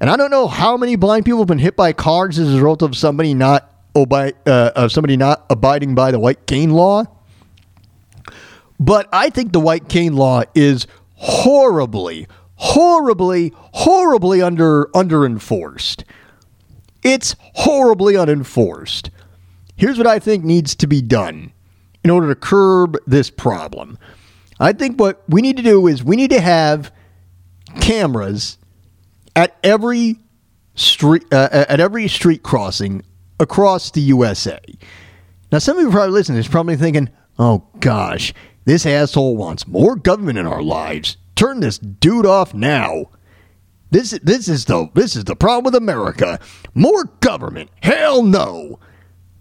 And I don't know how many blind people have been hit by cars as a result of somebody not obi- uh, of somebody not abiding by the white cane law. But I think the white cane law is horribly, horribly, horribly under under enforced. It's horribly unenforced. Here's what I think needs to be done in order to curb this problem. I think what we need to do is we need to have cameras at every street, uh, at every street crossing across the U S A. Now, some of you probably listening is probably thinking, "Oh gosh, this asshole wants more government in our lives. Turn this dude off now. This this is the this is the problem with America. More government? Hell no."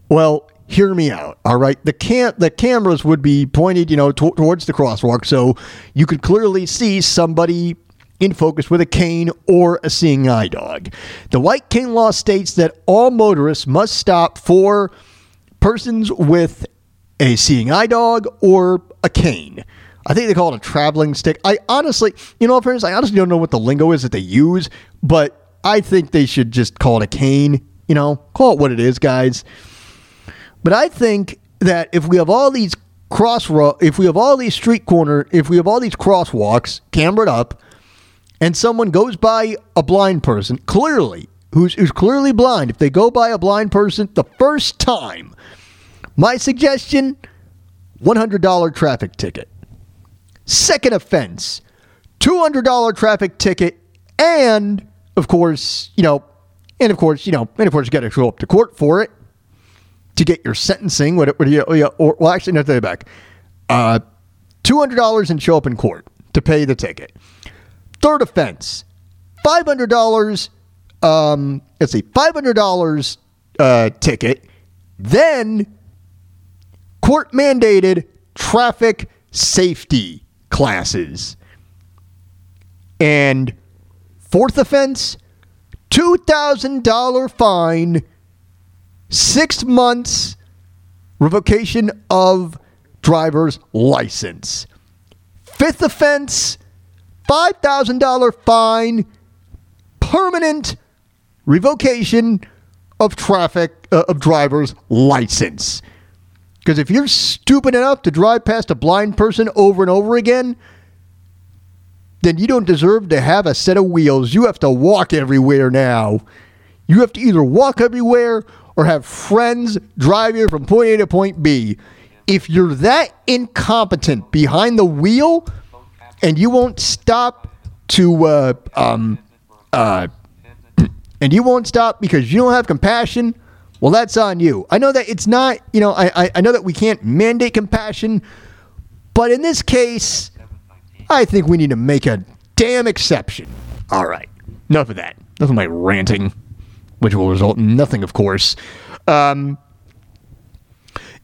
Well, hear me out, all right? The cam- the cameras would be pointed, you know, t- towards the crosswalk, so you could clearly see somebody in focus with a cane or a seeing eye dog. The white cane law states that all motorists must stop for persons with a seeing eye dog or a cane. I think they call it a traveling stick. I honestly, you know, in fairness, I honestly don't know what the lingo is that they use, but I think they should just call it a cane. You know, call it what it is, guys. But I think that if we have all these crossroad, if we have all these street corner, if we have all these crosswalks cambered up, and someone goes by a blind person, clearly, who's, who's clearly blind, if they go by a blind person the first time, my suggestion, one hundred dollars traffic ticket. Second offense, two hundred dollars traffic ticket, and, of course, you know, and, of course, you know, and, of course, you got to show up to court for it to get your sentencing, what, what, or, or, well, actually, no, take it back, uh, two hundred dollars and show up in court to pay the ticket. Third offense, five hundred dollars, um, let's see, five hundred dollars uh, ticket, then court-mandated traffic safety classes. And fourth offense, two thousand dollars fine, six months revocation of driver's license. Fifth offense, five thousand dollars fine, permanent revocation of traffic, uh, of driver's license. Because if you're stupid enough to drive past a blind person over and over again, then you don't deserve to have a set of wheels. You have to walk everywhere now. You have to either walk everywhere or have friends drive you from point A to point B. If you're that incompetent behind the wheel, and you won't stop to, uh, um, uh, and you won't stop because you don't have compassion, well, that's on you. I know that it's not, you know, I, I, I know that we can't mandate compassion, but in this case, I think we need to make a damn exception. All right, enough of that. Enough of my ranting, which will result in nothing, of course. Um...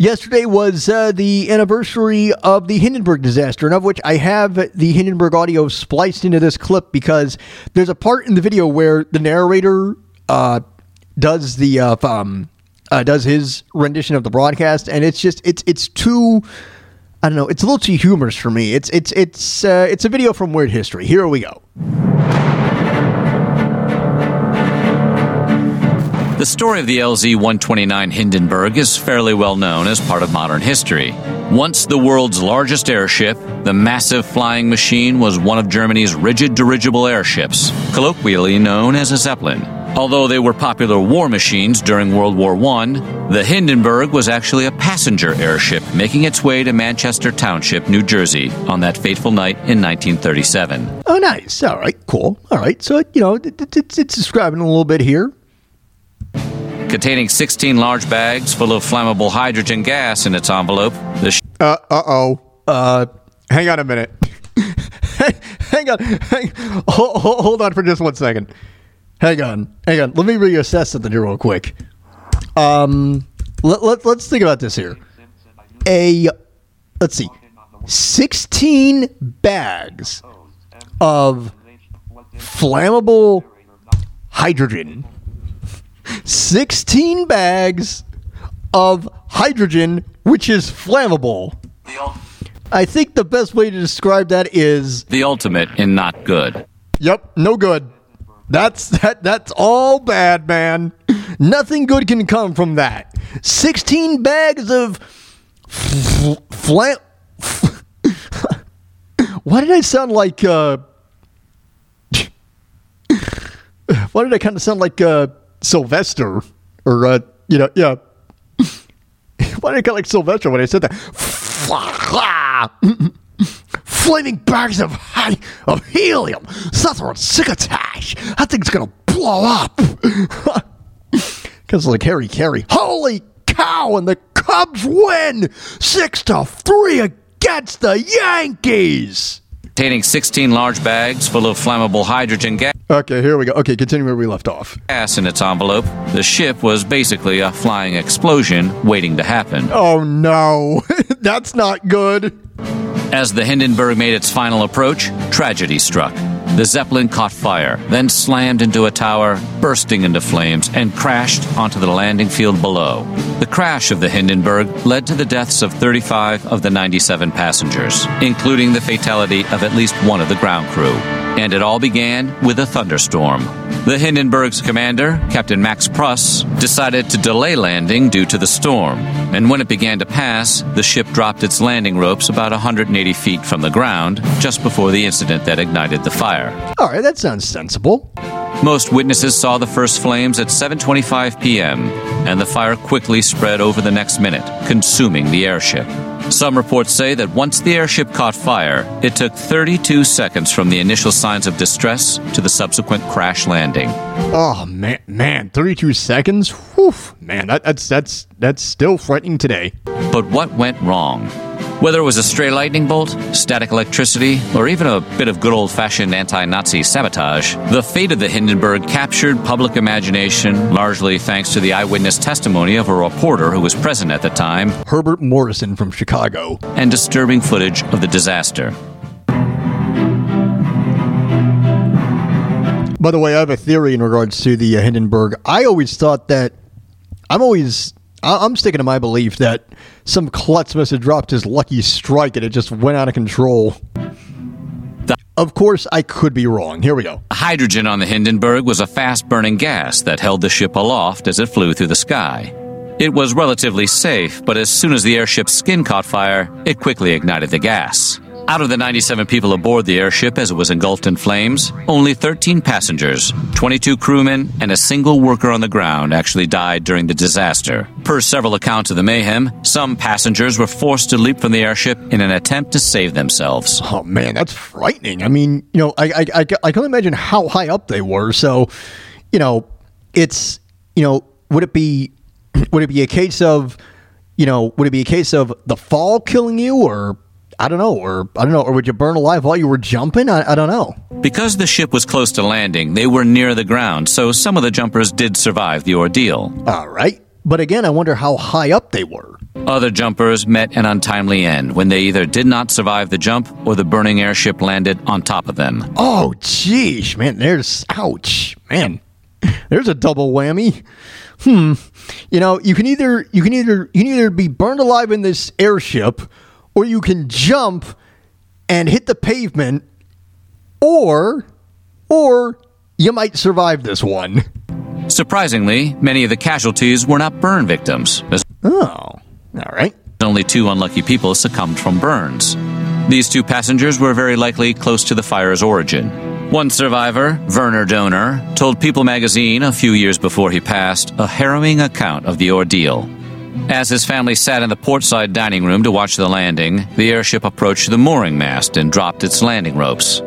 Yesterday was uh, the anniversary of the Hindenburg disaster, and of which I have the Hindenburg audio spliced into this clip because there's a part in the video where the narrator uh, does the uh, um, uh, does his rendition of the broadcast, and it's just it's it's too. I don't know. It's a little too humorous for me. It's it's it's uh, it's a video from Weird History. Here we go. The story of the L Z one twenty-nine Hindenburg is fairly well known as part of modern history. Once the world's largest airship, the massive flying machine was one of Germany's rigid dirigible airships, colloquially known as a Zeppelin. Although they were popular war machines during World War One, the Hindenburg was actually a passenger airship making its way to Manchester Township, New Jersey, on that fateful night in nineteen thirty-seven. Oh, nice. All right, cool. All right, so, you know, it's, it's describing a little bit here. Containing sixteen large bags full of flammable hydrogen gas in its envelope. The sh- uh, uh-oh. Uh, hang on a minute. hang on. Hang, hold, hold on for just one second. Hang on. Hang on. Let me reassess something here real quick. Um, let, let, let's think about this here. A, let's see, sixteen bags of flammable hydrogen. sixteen bags of hydrogen, which is flammable. I think the best way to describe that is the ultimate in not good. Yep, no good. That's that. That's all bad, man. Nothing good can come from that. sixteen bags of f- flam. F- Why did I sound like? Uh... Why did I kind of sound like? Uh... Sylvester, or uh, you know, yeah. Why did I call it like Sylvester when I said that? Flaming bags of high, of helium, sulfur, and cicatage. That thing's gonna blow up. Because like Harry Carey, holy cow! And the Cubs win six to three against the Yankees. Containing sixteen large bags full of flammable hydrogen gas. Okay, here we go. Okay, continue where we left off. Gas in its envelope. The ship was basically a flying explosion waiting to happen. Oh, no. That's not good. As the Hindenburg made its final approach, tragedy struck. The Zeppelin caught fire, then slammed into a tower, bursting into flames, and crashed onto the landing field below. The crash of the Hindenburg led to the deaths of thirty-five of the ninety-seven passengers, including the fatality of at least one of the ground crew. And it all began with a thunderstorm. The Hindenburg's commander, Captain Max Pruss, decided to delay landing due to the storm. And when it began to pass, the ship dropped its landing ropes about one hundred eighty feet from the ground, just before the incident that ignited the fire. All right, that sounds sensible. Most witnesses saw the first flames at seven twenty-five p.m., and the fire quickly spread over the next minute, consuming the airship. Some reports say that once the airship caught fire, it took thirty-two seconds from the initial signs of distress to the subsequent crash landing. Oh, man, man, thirty-two seconds? Whew, man, that, that's, that's, that's still frightening today. But what went wrong? Whether it was a stray lightning bolt, static electricity, or even a bit of good old-fashioned anti-Nazi sabotage, the fate of the Hindenburg captured public imagination, largely thanks to the eyewitness testimony of a reporter who was present at the time, Herbert Morrison from Chicago, and disturbing footage of the disaster. By the way, I have a theory in regards to the Hindenburg. I always thought that... I'm always... I'm sticking to my belief that some klutz must have dropped his lucky strike and it just went out of control. Of course, I could be wrong. Here we go. Hydrogen on the Hindenburg was a fast-burning gas that held the ship aloft as it flew through the sky. It was relatively safe, but as soon as the airship's skin caught fire, it quickly ignited the gas. Out of the ninety-seven people aboard the airship as it was engulfed in flames, only thirteen passengers, twenty-two crewmen, and a single worker on the ground actually died during the disaster. Per several accounts of the mayhem, some passengers were forced to leap from the airship in an attempt to save themselves. Oh, man, that's frightening. I mean, you know, I I, I, I can't imagine how high up they were. So, you know, it's, you know, would it be, would it be a case of, you know, would it be a case of the fall killing you or... I don't know, or I don't know, or would you burn alive while you were jumping? I, I don't know. Because the ship was close to landing, they were near the ground, so some of the jumpers did survive the ordeal. All right. But again, I wonder how high up they were. Other jumpers met an untimely end when they either did not survive the jump or the burning airship landed on top of them. Oh, geez, man, there's, ouch, man. There's a double whammy. Hmm. You know, you can either you can either you can either be burned alive in this airship, or you can jump and hit the pavement, or or you might survive this one. Surprisingly, many of the casualties were not burn victims. Oh, all right. Only two unlucky people succumbed from burns. These two passengers were very likely close to the fire's origin. One survivor, Werner Doner, told People magazine a few years before he passed a harrowing account of the ordeal. As his family sat in the portside dining room to watch the landing, the airship approached the mooring mast and dropped its landing ropes.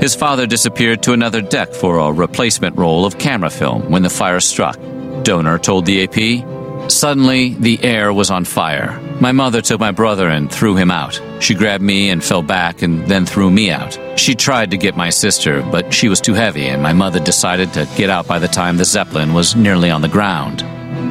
His father disappeared to another deck for a replacement roll of camera film when the fire struck. Doner told the A P, "Suddenly, the air was on fire. My mother took my brother and threw him out. She grabbed me and fell back and then threw me out. She tried to get my sister, but she was too heavy, and my mother decided to get out by the time the Zeppelin was nearly on the ground."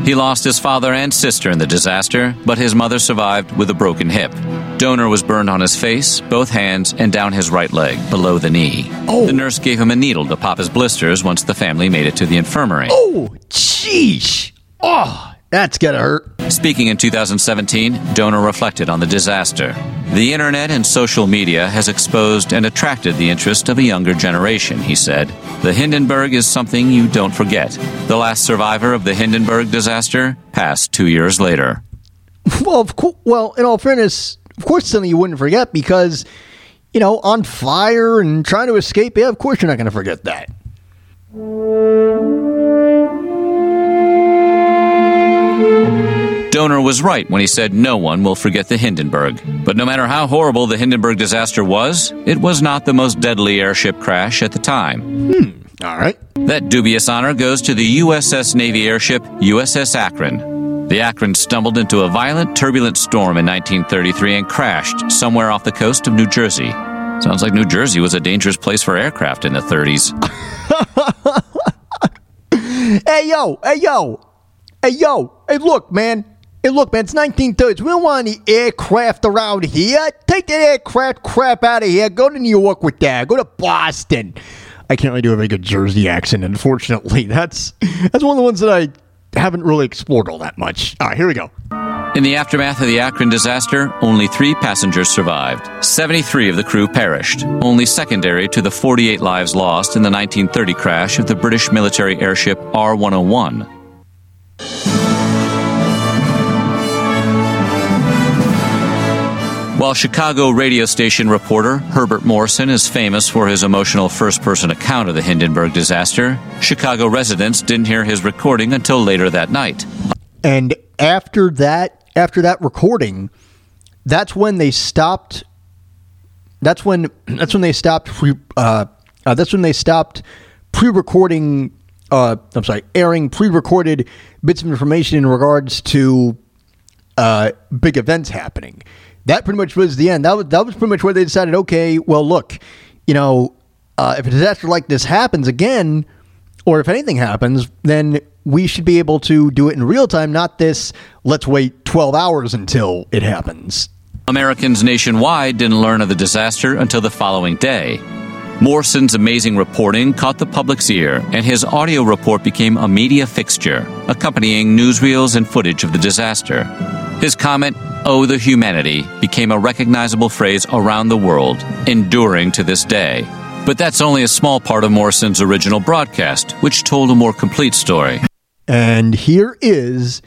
He lost his father and sister in the disaster, but his mother survived with a broken hip. Doner was burned on his face, both hands, and down his right leg, below the knee. Oh. The nurse gave him a needle to pop his blisters once the family made it to the infirmary. Oh, jeez. Oh, that's gonna hurt. Speaking in two thousand seventeen, Doner reflected on the disaster. The internet and social media has exposed and attracted the interest of a younger generation, he said. The Hindenburg is something you don't forget. The last survivor of the Hindenburg disaster passed two years later. Well, of co- well, in all fairness... Of course, something you wouldn't forget because, you know, on fire and trying to escape. Yeah, of course, you're not going to forget that. Doner was right when he said no one will forget the Hindenburg. But no matter how horrible the Hindenburg disaster was, it was not the most deadly airship crash at the time. Hmm. All right. That dubious honor goes to the U S S Navy airship U S S Akron. The Akron stumbled into a violent, turbulent storm in nineteen thirty-three and crashed somewhere off the coast of New Jersey. Sounds like New Jersey was a dangerous place for aircraft in the thirties. Hey, yo, hey, yo, hey, yo, hey, look, man. Hey, look, man, it's nineteen thirties. We don't want any aircraft around here. Take that aircraft crap out of here. Go to New York with that. Go to Boston. I can't really do a very good Jersey accent, unfortunately. That's, that's one of the ones that I... haven't really explored all that much. All right, here we go. In the aftermath of the Akron disaster, only three passengers survived. seventy-three of the crew perished, only secondary to the forty-eight lives lost in the nineteen thirty crash of the British military airship R one oh one. While Chicago radio station reporter Herbert Morrison is famous for his emotional first-person account of the Hindenburg disaster, Chicago residents didn't hear his recording until later that night. And after that, after that recording, that's when they stopped. That's when that's when they stopped. Pre, uh, uh, that's when they stopped pre-recording. Uh, I'm sorry, airing pre-recorded bits of information in regards to uh, big events happening. That pretty much was the end. That was, that was pretty much where they decided, okay, well, look, you know, uh, if a disaster like this happens again, or if anything happens, then we should be able to do it in real time, not this, let's wait twelve hours until it happens. Americans nationwide didn't learn of the disaster until the following day. Morrison's amazing reporting caught the public's ear, and his audio report became a media fixture, accompanying newsreels and footage of the disaster. His comment, "Oh, the humanity," became a recognizable phrase around the world, enduring to this day. But that's only a small part of Morrison's original broadcast, which told a more complete story. And here is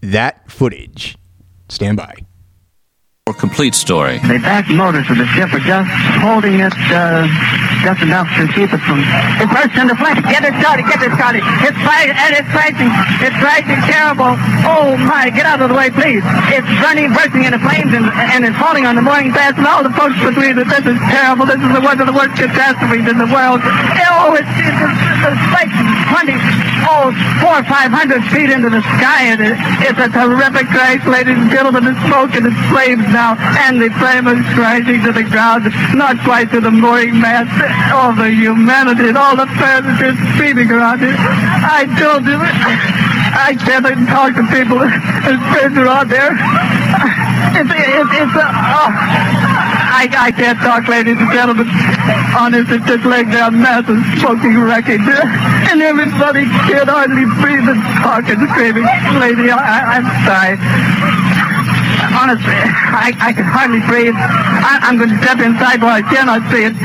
that footage. Stand by. More complete story. They back motors of the ship are just holding it uh, just enough to keep it from... It bursts into flames. Get it started. Get it started. It's flying and it's rising. It's rising terrible. Oh, my. Get out of the way, please. It's running, bursting into flames, and, and it's falling on the mooring mast. And all the folks between that this is terrible. This is the one of the worst catastrophes in the world. Oh, it's like twenty, oh, four or five hundred feet into the sky. And it, it's a terrific crash, ladies and gentlemen. It's smoke and it's flames. Now, and the flame is crashing to the ground, not quite to the mooring mast. All the humanity and all the passengers speeding around it. I told you, I can't even talk to people and friends around there. It's, it's, it's, uh, oh. I, I can't talk, ladies and gentlemen. Honestly, it's just laying down massive smoking wreckage. And everybody can hardly breathe and talk and screaming. Lady, I, I'm sorry. Honestly, I, I can hardly breathe. I, I'm going to step inside while I cannot see it.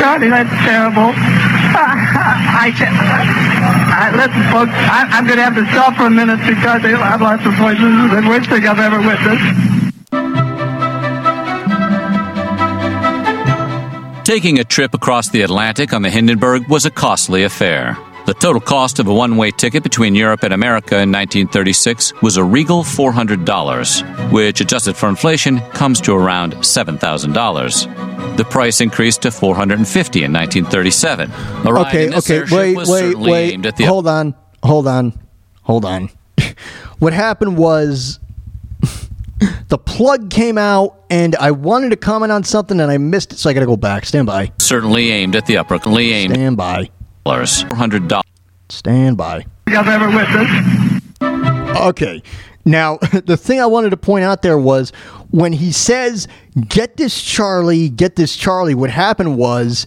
Charlie, that's terrible. I can't. I, listen, folks, I, I'm going to have to stop for a minute because I've lost my voice. This is the worst thing I've ever witnessed. Taking a trip across the Atlantic on the Hindenburg was a costly affair. The total cost of a one-way ticket between Europe and America in nineteen thirty-six was a regal four hundred dollars, which, adjusted for inflation, comes to around seven thousand dollars. The price increased to four hundred fifty dollars in nineteen thirty-seven. A ride okay, in this okay, airship wait, was wait, certainly wait. aimed at the... Hold on, hold on, hold on. What happened was the plug came out, and I wanted to comment on something, and I missed it, so I got to go back. Stand by. Certainly aimed at the upper... Aimed Stand by. four hundred dollars. Stand by. I've ever witnessed. Okay. Now, the thing I wanted to point out there was when he says, get this Charlie, get this Charlie, what happened was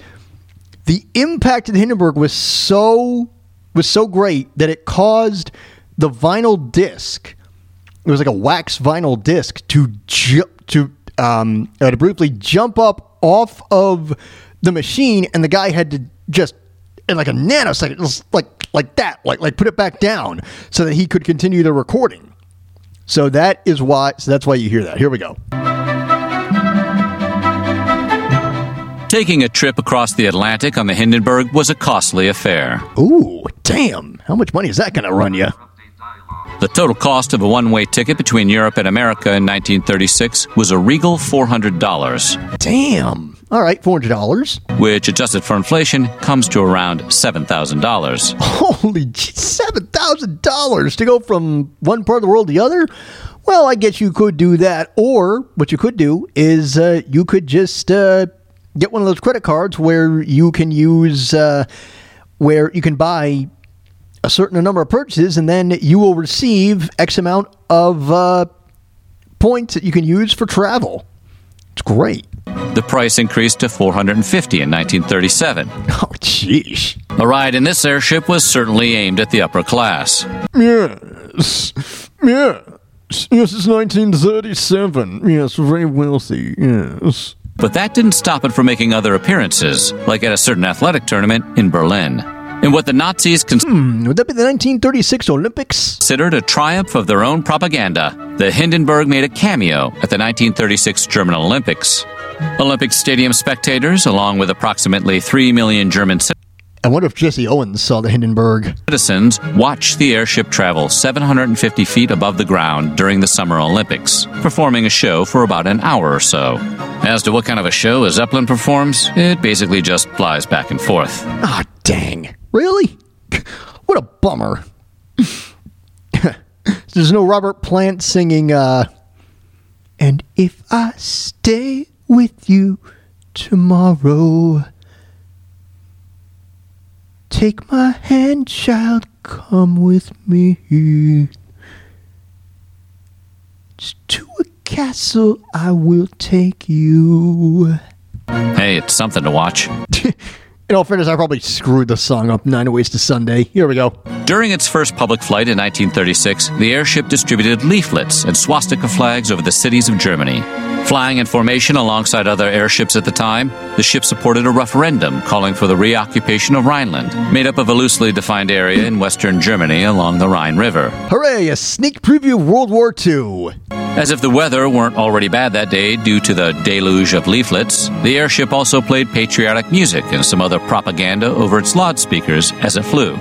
the impact of the Hindenburg was so was so great that it caused the vinyl disc, it was like a wax vinyl disc, to, ju- to, um, uh, to briefly jump up off of the machine, and the guy had to just, in like a nanosecond, just like, like that, like, like put it back down so that he could continue the recording. So that is why, so that's why you hear that. Here we go. Taking a trip across the Atlantic on the Hindenburg was a costly affair. Ooh, damn. How much money is that going to run you? The total cost of a one-way ticket between Europe and America in nineteen thirty-six was a regal four hundred dollars. Damn. All right, four hundred dollars. Which, adjusted for inflation, comes to around seven thousand dollars. Holy shit, seven thousand dollars to go from one part of the world to the other? Well, I guess you could do that. Or what you could do is uh, you could just uh, get one of those credit cards where you can use, uh, where you can buy a certain number of purchases, and then you will receive X amount of uh, points that you can use for travel. It's great. The price increased to four hundred fifty dollars in nineteen thirty-seven. Oh, jeez. A ride in this airship was certainly aimed at the upper class. Yes. Yes. Yes, it's nineteen thirty-seven. Yes, very wealthy. Yes. But that didn't stop it from making other appearances, like at a certain athletic tournament in Berlin. In what the Nazis cons- hmm, would that be the nineteen thirty-six Olympics? Considered a triumph of their own propaganda, the Hindenburg made a cameo at the nineteen thirty-six German Olympics. Olympic Stadium spectators, along with approximately three million German citizens... I wonder if Jesse Owens saw the Hindenburg. ...citizens watched the airship travel seven hundred fifty feet above the ground during the Summer Olympics, performing a show for about an hour or so. As to what kind of a show a Zeppelin performs, it basically just flies back and forth. Ah, oh, dang. Really? What a bummer. There's no Robert Plant singing, uh, and if I stay with you tomorrow, take my hand, child, come with me. To a castle I will take you. Hey, it's something to watch. In all fairness, I probably screwed the song up nine ways to Sunday. Here we go. During its first public flight in nineteen thirty-six, the airship distributed leaflets and swastika flags over the cities of Germany. Flying in formation alongside other airships at the time, the ship supported a referendum calling for the reoccupation of Rhineland, made up of a loosely defined area in western Germany along the Rhine River. Hooray, a sneak preview of World War Two! As if the weather weren't already bad that day due to the deluge of leaflets, the airship also played patriotic music and some other propaganda over its loudspeakers as it flew.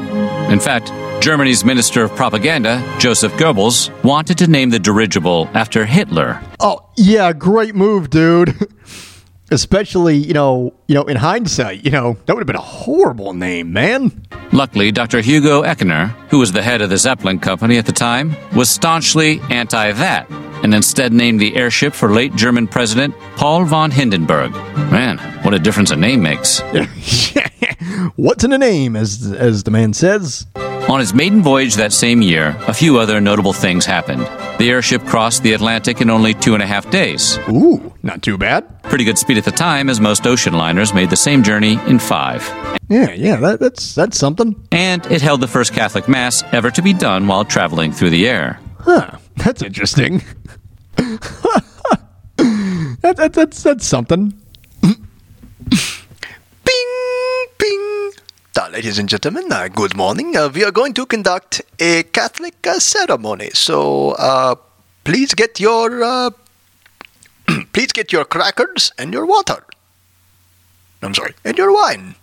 In fact, Germany's Minister of Propaganda, Joseph Goebbels, wanted to name the dirigible after Hitler. Oh, yeah, great move, dude. Especially, you know, you know, in hindsight, you know, that would have been a horrible name, man. Luckily, Doctor Hugo Eckener, who was the head of the Zeppelin company at the time, was staunchly anti-that, and instead named the airship for late German President Paul von Hindenburg. Man, what a difference a name makes. What's in a name, as as the man says. On its maiden voyage that same year, a few other notable things happened. The airship crossed the Atlantic in only two and a half days. Ooh, not too bad. Pretty good speed at the time, as most ocean liners made the same journey in five. Yeah, yeah, that, that's that's something. And it held the first Catholic Mass ever to be done while traveling through the air. Huh, that's interesting. that, that, that's, that's something. Ladies and gentlemen, uh, good morning. Uh, we are going to conduct a Catholic uh, ceremony, so uh, please get your uh, please get your crackers and your water. I'm sorry, and your wine.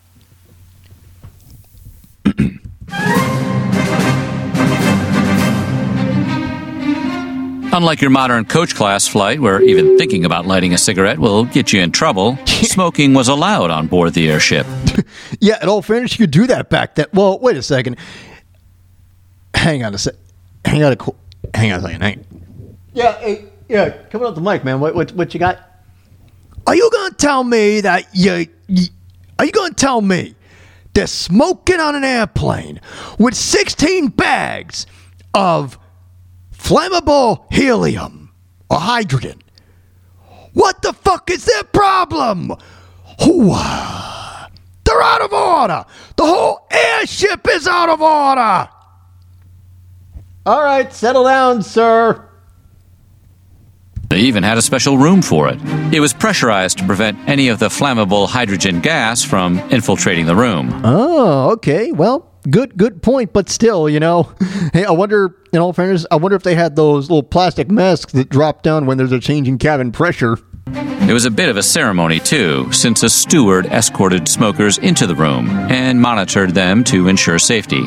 Unlike your modern coach class flight, where even thinking about lighting a cigarette will get you in trouble, smoking was allowed on board the airship. Yeah, in all fairness, you could do that back then. Well, wait a second. Hang on a sec. Hang on a co- Hang on a second. Hang. Yeah, hey, yeah. Coming up the mic, man. What, what, what you got? Are you gonna tell me that you? you are you gonna tell me they're smoking on an airplane with sixteen bags of flammable helium or hydrogen? What the fuck is their problem? Hoo-ah. They're out of order. The whole airship is out of order. All right, settle down, sir. They even had a special room for it. It was pressurized to prevent any of the flammable hydrogen gas from infiltrating the room. Oh, okay. Well, Good, good point, but still, you know, hey, I wonder, in all fairness, I wonder if they had those little plastic masks that drop down when there's a change in cabin pressure. It was a bit of a ceremony, too, since a steward escorted smokers into the room and monitored them to ensure safety.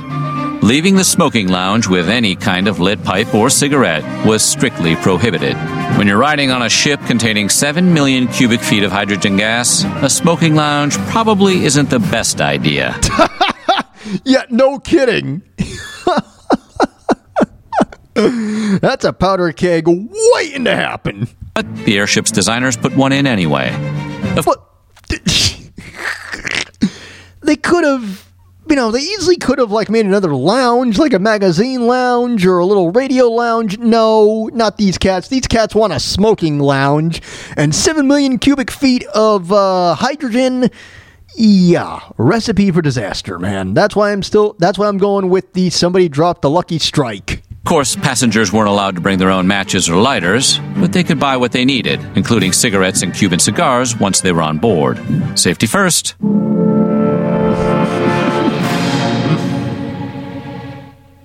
Leaving the smoking lounge with any kind of lit pipe or cigarette was strictly prohibited. When you're riding on a ship containing seven million cubic feet of hydrogen gas, a smoking lounge probably isn't the best idea. Yeah, no kidding. That's a powder keg waiting to happen. But the airship's designers put one in anyway. Of but, they could have, you know, they easily could have, like, made another lounge, like a magazine lounge or a little radio lounge. No, not these cats. These cats want a smoking lounge. And seven million cubic feet of uh, hydrogen... Yeah, recipe for disaster, man. That's why I'm still, that's why I'm going with the somebody dropped the lucky strike. Of course, passengers weren't allowed to bring their own matches or lighters, but they could buy what they needed, including cigarettes and Cuban cigars once they were on board. Safety first.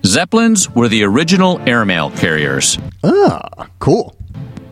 Zeppelins were the original airmail carriers. Ah, cool.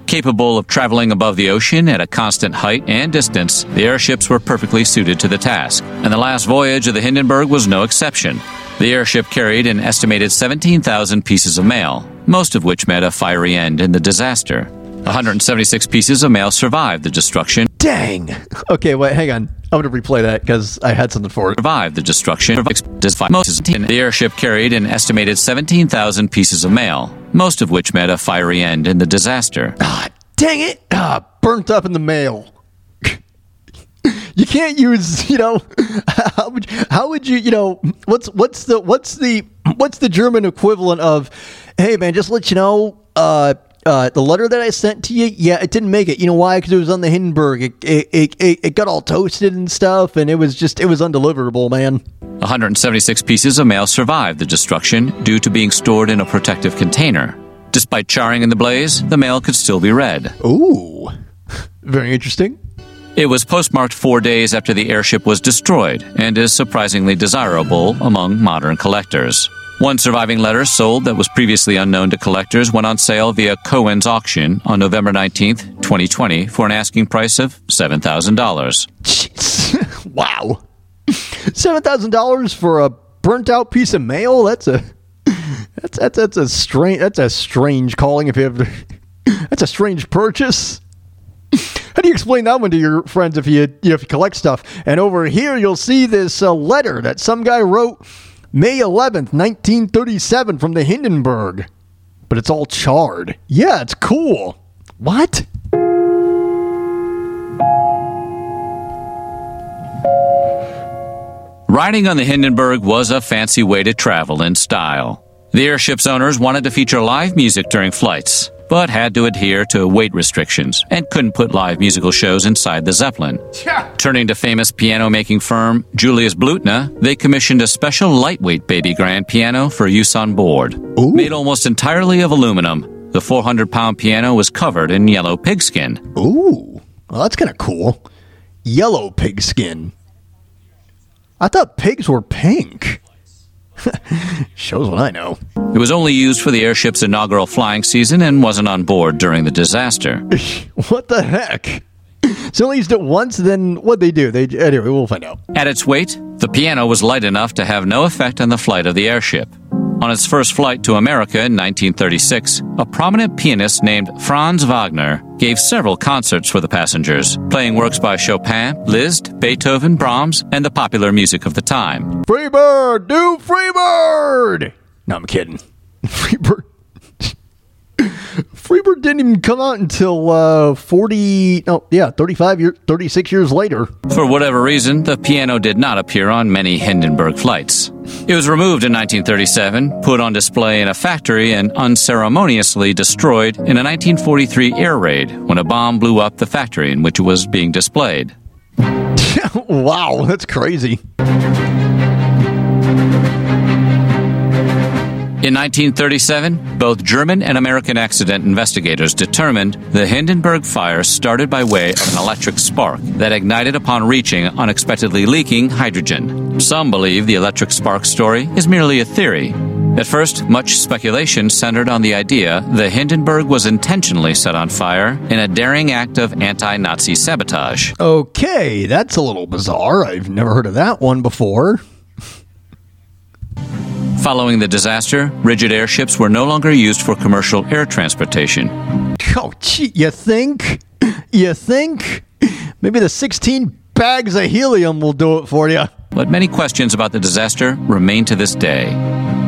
Capable of traveling above the ocean at a constant height and distance, the airships were perfectly suited to the task, and the last voyage of the Hindenburg was no exception. The airship carried an estimated seventeen thousand pieces of mail, most of which met a fiery end in the disaster. one hundred seventy-six pieces of mail survived the destruction. Dang! Okay, wait, hang on. I'm going to replay that because I had something for it. Survived the destruction. The airship carried an estimated seventeen thousand pieces of mail, most of which met a fiery end in the disaster. Ah, dang it! Ah, burnt up in the mail. You can't use, you know, how would, how would you, you know, what's what's the what's the what's the German equivalent of, hey man, just let you know, uh. Uh, the letter that I sent to you, yeah, it didn't make it. You know why? Because it was on the Hindenburg. It, it it it got all toasted and stuff, and it was just, it was undeliverable, man. one hundred seventy-six pieces of mail survived the destruction due to being stored in a protective container. Despite charring in the blaze, the mail could still be read. Ooh, very interesting. It was postmarked four days after the airship was destroyed and is surprisingly desirable among modern collectors. One surviving letter sold that was previously unknown to collectors went on sale via Cohen's auction on November nineteenth, twenty twenty for an asking price of seven thousand dollars. Jeez. Wow. seven thousand dollars for a burnt out piece of mail? That's a That's that's that's a strange that's a strange calling if you ever That's a strange purchase. How do you explain that one to your friends if you, you know, if you collect stuff? And over here you'll see this uh, letter that some guy wrote May eleventh, nineteen thirty-seven from the Hindenburg. But it's all charred. Yeah, it's cool. What? Riding on the Hindenburg was a fancy way to travel in style. The airship's owners wanted to feature live music during flights, but had to adhere to weight restrictions and couldn't put live musical shows inside the Zeppelin. Yeah. Turning to famous piano-making firm Julius Blutner, they commissioned a special lightweight baby grand piano for use on board. Ooh. Made almost entirely of aluminum, the four hundred pound piano was covered in yellow pigskin. Ooh, well, that's kind of cool. Yellow pigskin. I thought pigs were pink. Shows what I know. It was only used for the airship's inaugural flying season and wasn't on board during the disaster. What the heck? So they used it once, then what'd they do? They Anyway, we'll find out. At its weight, the piano was light enough to have no effect on the flight of the airship. On its first flight to America in nineteen thirty-six, a prominent pianist named Franz Wagner gave several concerts for the passengers, playing works by Chopin, Liszt, Beethoven, Brahms, and the popular music of the time. Freebird! Do Freebird! No, I'm kidding. Freebird. Freebird didn't even come out until uh, forty, oh yeah, thirty-five years, thirty-six years later. For whatever reason, the piano did not appear on many Hindenburg flights. It was removed in nineteen thirty-seven, put on display in a factory, and unceremoniously destroyed in a nineteen forty-three air raid when a bomb blew up the factory in which it was being displayed. Wow, that's crazy. In nineteen thirty-seven, both German and American accident investigators determined the Hindenburg fire started by way of an electric spark that ignited upon reaching unexpectedly leaking hydrogen. Some believe the electric spark story is merely a theory. At first, much speculation centered on the idea the Hindenburg was intentionally set on fire in a daring act of anti-Nazi sabotage. Okay, that's a little bizarre. I've never heard of that one before. Following the disaster, rigid airships were no longer used for commercial air transportation. Oh, gee, you think? You think? Maybe the sixteen bags of helium will do it for you. But many questions about the disaster remain to this day.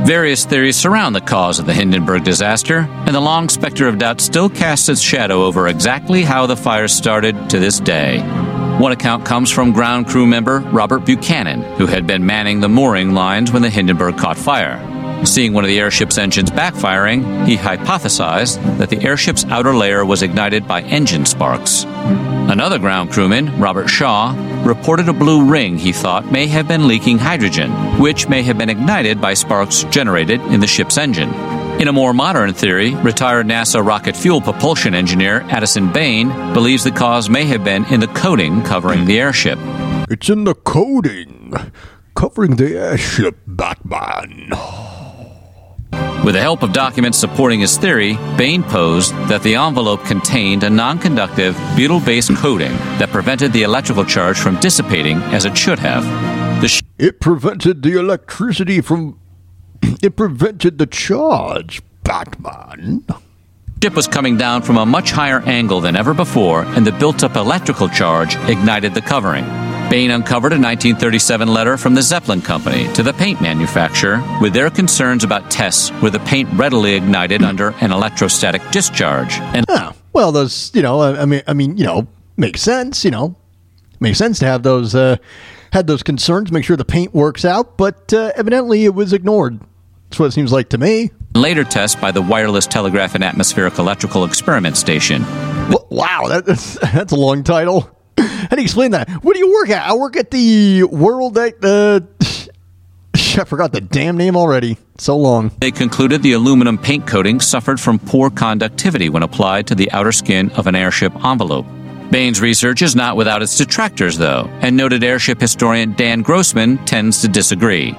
Various theories surround the cause of the Hindenburg disaster, and the long specter of doubt still casts its shadow over exactly how the fire started to this day. One account comes from ground crew member Robert Buchanan, who had been manning the mooring lines when the Hindenburg caught fire. Seeing one of the airship's engines backfiring, he hypothesized that the airship's outer layer was ignited by engine sparks. Another ground crewman, Robert Shaw, reported a blue ring he thought may have been leaking hydrogen, which may have been ignited by sparks generated in the ship's engine. In a more modern theory, retired NASA rocket fuel propulsion engineer Addison Bain believes the cause may have been in the coating covering the airship. It's in the coating covering the airship, Batman. With the help of documents supporting his theory, Bain posed that the envelope contained a non-conductive butyl-based coating that prevented the electrical charge from dissipating as it should have. The sh- it prevented the electricity from... It prevented the charge, Batman. The ship was coming down from a much higher angle than ever before, and the built-up electrical charge ignited the covering. Bain uncovered a nineteen thirty-seven letter from the Zeppelin Company to the paint manufacturer with their concerns about tests where the paint readily ignited under an electrostatic discharge. And oh, well, those, you know, I mean, I mean, you know, makes sense, you know. Makes sense to have those, uh, had those concerns, make sure the paint works out, but uh, evidently it was ignored. That's what it seems like to me. Later test by the Wireless Telegraph and Atmospheric Electrical Experiment Station. Wow, that's, that's a long title. How do you explain that? What do you work at? I work at the World... That, uh, I forgot the damn name already. So long. They concluded the aluminum paint coating suffered from poor conductivity when applied to the outer skin of an airship envelope. Bain's research is not without its detractors, though, and noted airship historian Dan Grossman tends to disagree.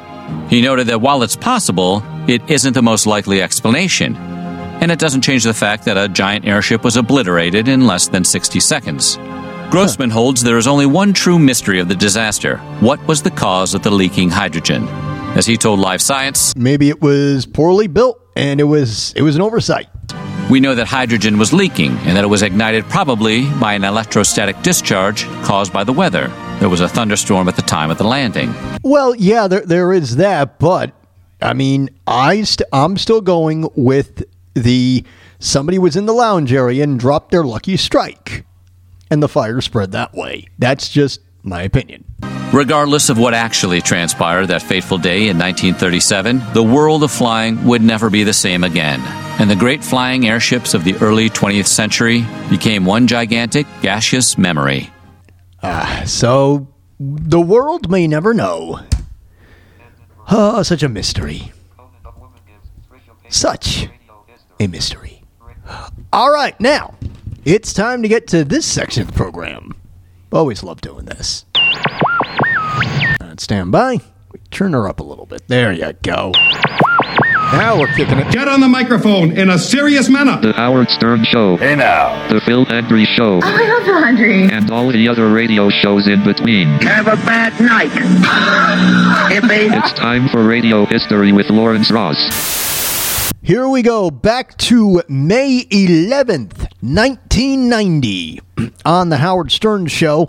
He noted that while it's possible, it isn't the most likely explanation, and it doesn't change the fact that a giant airship was obliterated in less than sixty seconds. Grossman huh. holds there is only one true mystery of the disaster. What was the cause of the leaking hydrogen? As he told Live Science, maybe it was poorly built, and it was it was an oversight. We know that hydrogen was leaking and that it was ignited probably by an electrostatic discharge caused by the weather. There was a thunderstorm at the time of the landing. Well, yeah, there there is that, but I mean, I st- I'm still going with the somebody was in the lounge area and dropped their lucky strike, and the fire spread that way. That's just my opinion. Regardless of what actually transpired that fateful day in nineteen thirty-seven, the world of flying would never be the same again. And the great flying airships of the early twentieth century became one gigantic, gaseous memory. Ah, uh, so the world may never know. Oh, such a mystery. Such a mystery. All right, now, it's time to get to this section of the program. Always love doing this. Stand by. Turn her up a little bit. There you go. Now we're kicking it. Get on the microphone in a serious manner. The Howard Stern Show. Hey now. The Phil Hendrie Show. I love the Hendrie. And all the other radio shows in between. Have a bad night. It's time for Radio History with Lawrence Ross. Here we go. Back to May eleventh, nineteen ninety on the Howard Stern Show.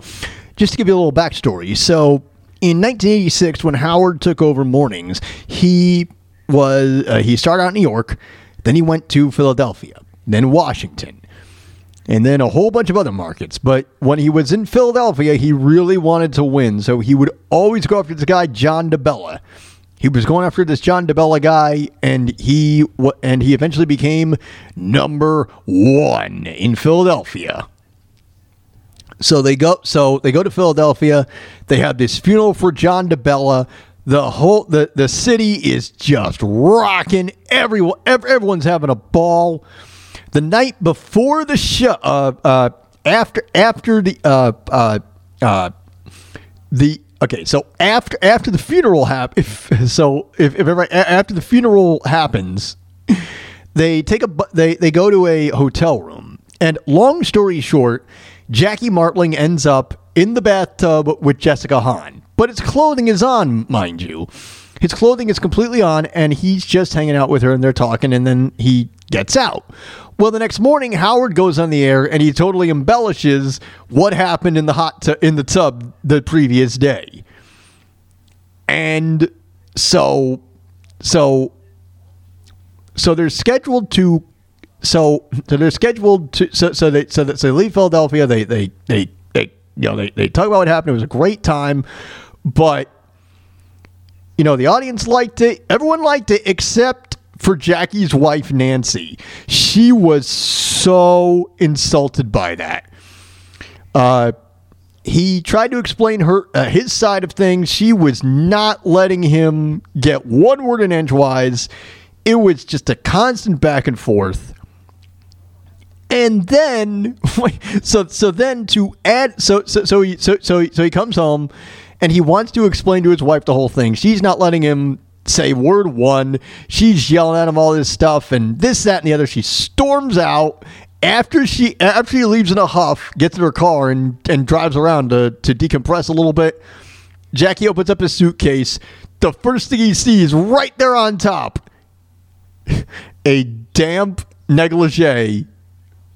Just to give you a little backstory. So, in nineteen eighty-six, when Howard took over mornings, he was uh, he started out in New York, then he went to Philadelphia, then Washington, and then a whole bunch of other markets. But when he was in Philadelphia, he really wanted to win, so he would always go after this guy, John DeBella. He was going after this John DeBella guy, and he and he eventually became number one in Philadelphia. So they go. So they go to Philadelphia. They have this funeral for John DeBella. The whole the, the city is just rocking. Everyone, every, everyone's having a ball. The night before the show, uh, uh, after after the uh, uh, uh, the okay. So after after the funeral hap- if So if, if ever, after the funeral happens, they take a they they go to a hotel room. And long story short, Jackie Martling ends up in the bathtub with Jessica Hahn. But his clothing is on, mind you. His clothing is completely on, and he's just hanging out with her, and they're talking, and then he gets out. Well, the next morning, Howard goes on the air, and he totally embellishes what happened in the hot tu- in the tub the previous day. And so, so, so they're scheduled to So, so they're scheduled to so so they so that so they leave Philadelphia. They they they they you know they, they talk about what happened. It was a great time, but you know the audience liked it. Everyone liked it except for Jackie's wife Nancy. She was so insulted by that. Uh, he tried to explain her uh, his side of things. She was not letting him get one word in edgewise. It was just a constant back and forth. And then, so so then to add, so so so he so so he, so he comes home, and he wants to explain to his wife the whole thing. She's not letting him say word one. She's yelling at him all this stuff and this, that, and the other. She storms out after she after she leaves in a huff, gets in her car, and and drives around to to decompress a little bit. Jackie opens up his suitcase. The first thing he sees right there on top, a damp negligee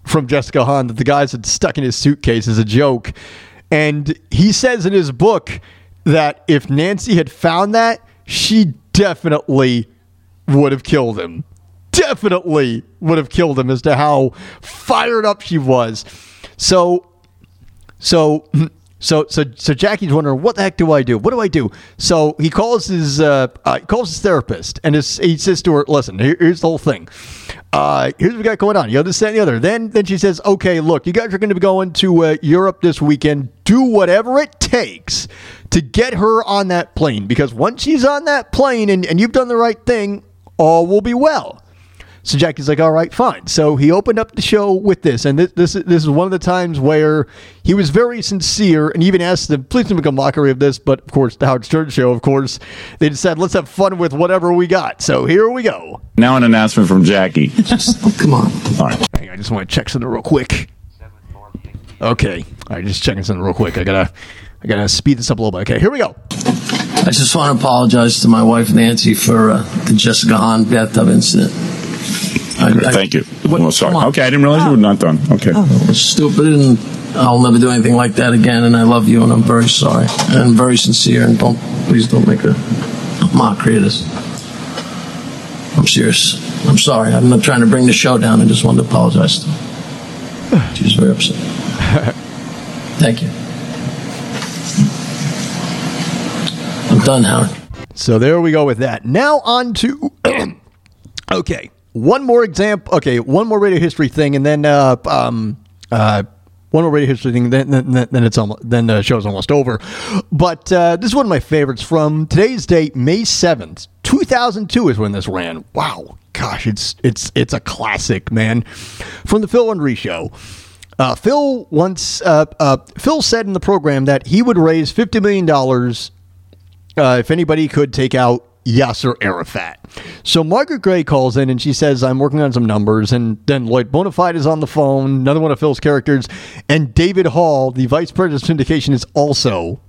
from Jessica Hahn that the guys had stuck in his suitcase as a joke. And he says in his book that if Nancy had found that, she definitely would have killed him. Definitely would have killed him as to how fired up she was. So, so, so, so, so Jackie's wondering, what the heck do I do? What do I do? So he calls his, uh, uh, calls his therapist, and his, he says to her, listen, here, here's the whole thing. Uh, here's what we got going on. You know, this, that, and the other. Then, then she says, okay, look, you guys are going to be going to uh, Europe this weekend. Do whatever it takes to get her on that plane, because once she's on that plane and, and you've done the right thing, all will be well. So Jackie's like, all right, fine. So he opened up the show with this, and this this, this is one of the times where he was very sincere and even asked them, please don't make a mockery of this, but of course, the Howard Stern Show, of course, they just said, let's have fun with whatever we got. So here we go. Now an announcement from Jackie. Just, oh, come on. All right. Hang on, I just want to check something real quick. Okay. All right, just checking something real quick. I gotta, I gotta speed this up a little bit. Okay, here we go. I just want to apologize to my wife, Nancy, for uh, the Jessica Hahn bathtub incident. I, I, Thank you. What, well, sorry. Okay, I didn't realize oh. you were not done. Okay. Oh, stupid, and I'll never do anything like that again. And I love you, and I'm very sorry, and I'm very sincere. And don't, please, don't make a mockery of this. I'm serious. I'm sorry. I'm not trying to bring the show down. I just wanted to apologize to her. She was very upset. Thank you. done, Howard. So there we go with that. Now on to... okay, one more example. Okay, one more radio history thing, and then... Uh, um, uh, One more radio history thing, then, then, then it's almost, then the show's almost over. But uh, this is one of my favorites from today's date, May seventh, two thousand two is when this ran. Wow, gosh, it's it's it's a classic, man. From the Phil Hendrie Show, uh, Phil once uh, uh, Phil said in the program that he would raise fifty million dollars uh, if anybody could take out Yasser Arafat. So Margaret Gray calls in and she says, I'm working on some numbers. And then Lloyd Bonafide is on the phone, another one of Phil's characters. And David Hall, the vice president of syndication, is also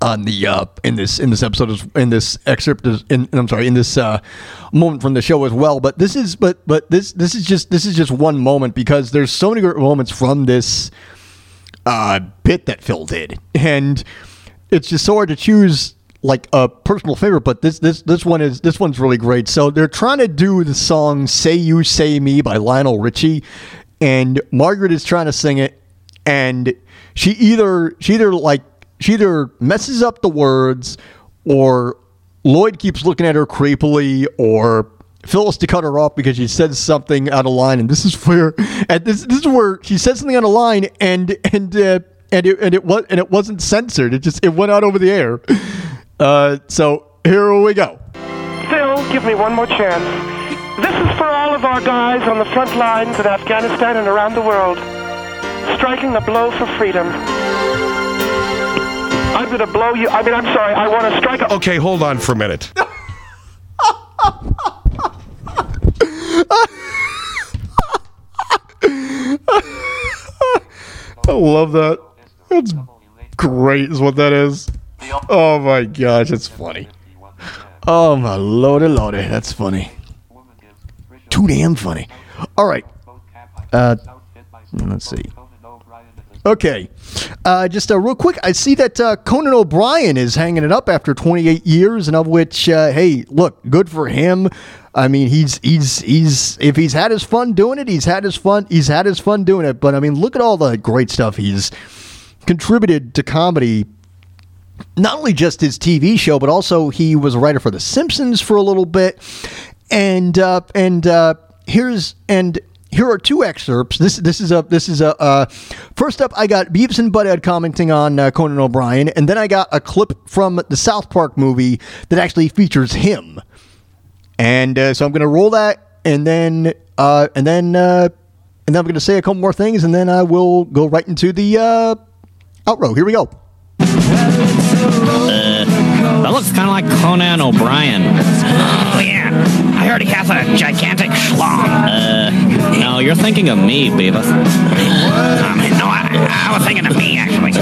on the uh, in this in this episode in this excerpt in I'm sorry in this uh, moment from the show as well. But this is but but this this is just this is just one moment, because there's so many great moments from this uh, bit that Phil did, and it's just so hard to choose like a personal favorite, but this this this one is this one's really great. So they're trying to do the song "Say You Say Me" by Lionel Richie, and Margaret is trying to sing it, and she either she either like she either messes up the words, or Lloyd keeps looking at her creepily, or Phyllis to cut her off because she says something out of line. And this is where at this this is where she says something out of line, and and uh, and it and it was and it wasn't censored. It just it went out over the air. Uh, so here we go. Phil, give me one more chance. This is for all of our guys on the front lines in Afghanistan and around the world, striking a blow for freedom. I'm gonna blow you. I mean, I'm sorry. I want to strike a. Okay, hold on for a minute. I love that. That's great, is what that is. Oh my gosh, that's funny. Oh my lordy lordy, that's funny. Too damn funny. All right. Uh, let's see. Okay. Uh, just uh, real quick, I see that uh, Conan O'Brien is hanging it up after twenty-eight years, and of which, uh, hey, look, good for him. I mean, he's he's he's if he's had his fun doing it, he's had his fun. He's had his fun doing it. But I mean, look at all the great stuff he's contributed to comedy. Not only just his T V show, but also he was a writer for The Simpsons for a little bit. And uh, and uh, here's and here are two excerpts. This this is a this is a uh, first up. I got Beavis and Butt-Head commenting on uh, Conan O'Brien, and then I got a clip from the South Park movie that actually features him. And uh, so I'm going to roll that, and then uh, and then uh, and then I'm going to say a couple more things, and then I will go right into the uh, outro. Here we go. Uh, that looks kind of like Conan O'Brien. Oh, yeah. I heard he has a gigantic schlong. Uh, no, you're thinking of me, Beavis. Um, no, I, I was thinking of me, actually.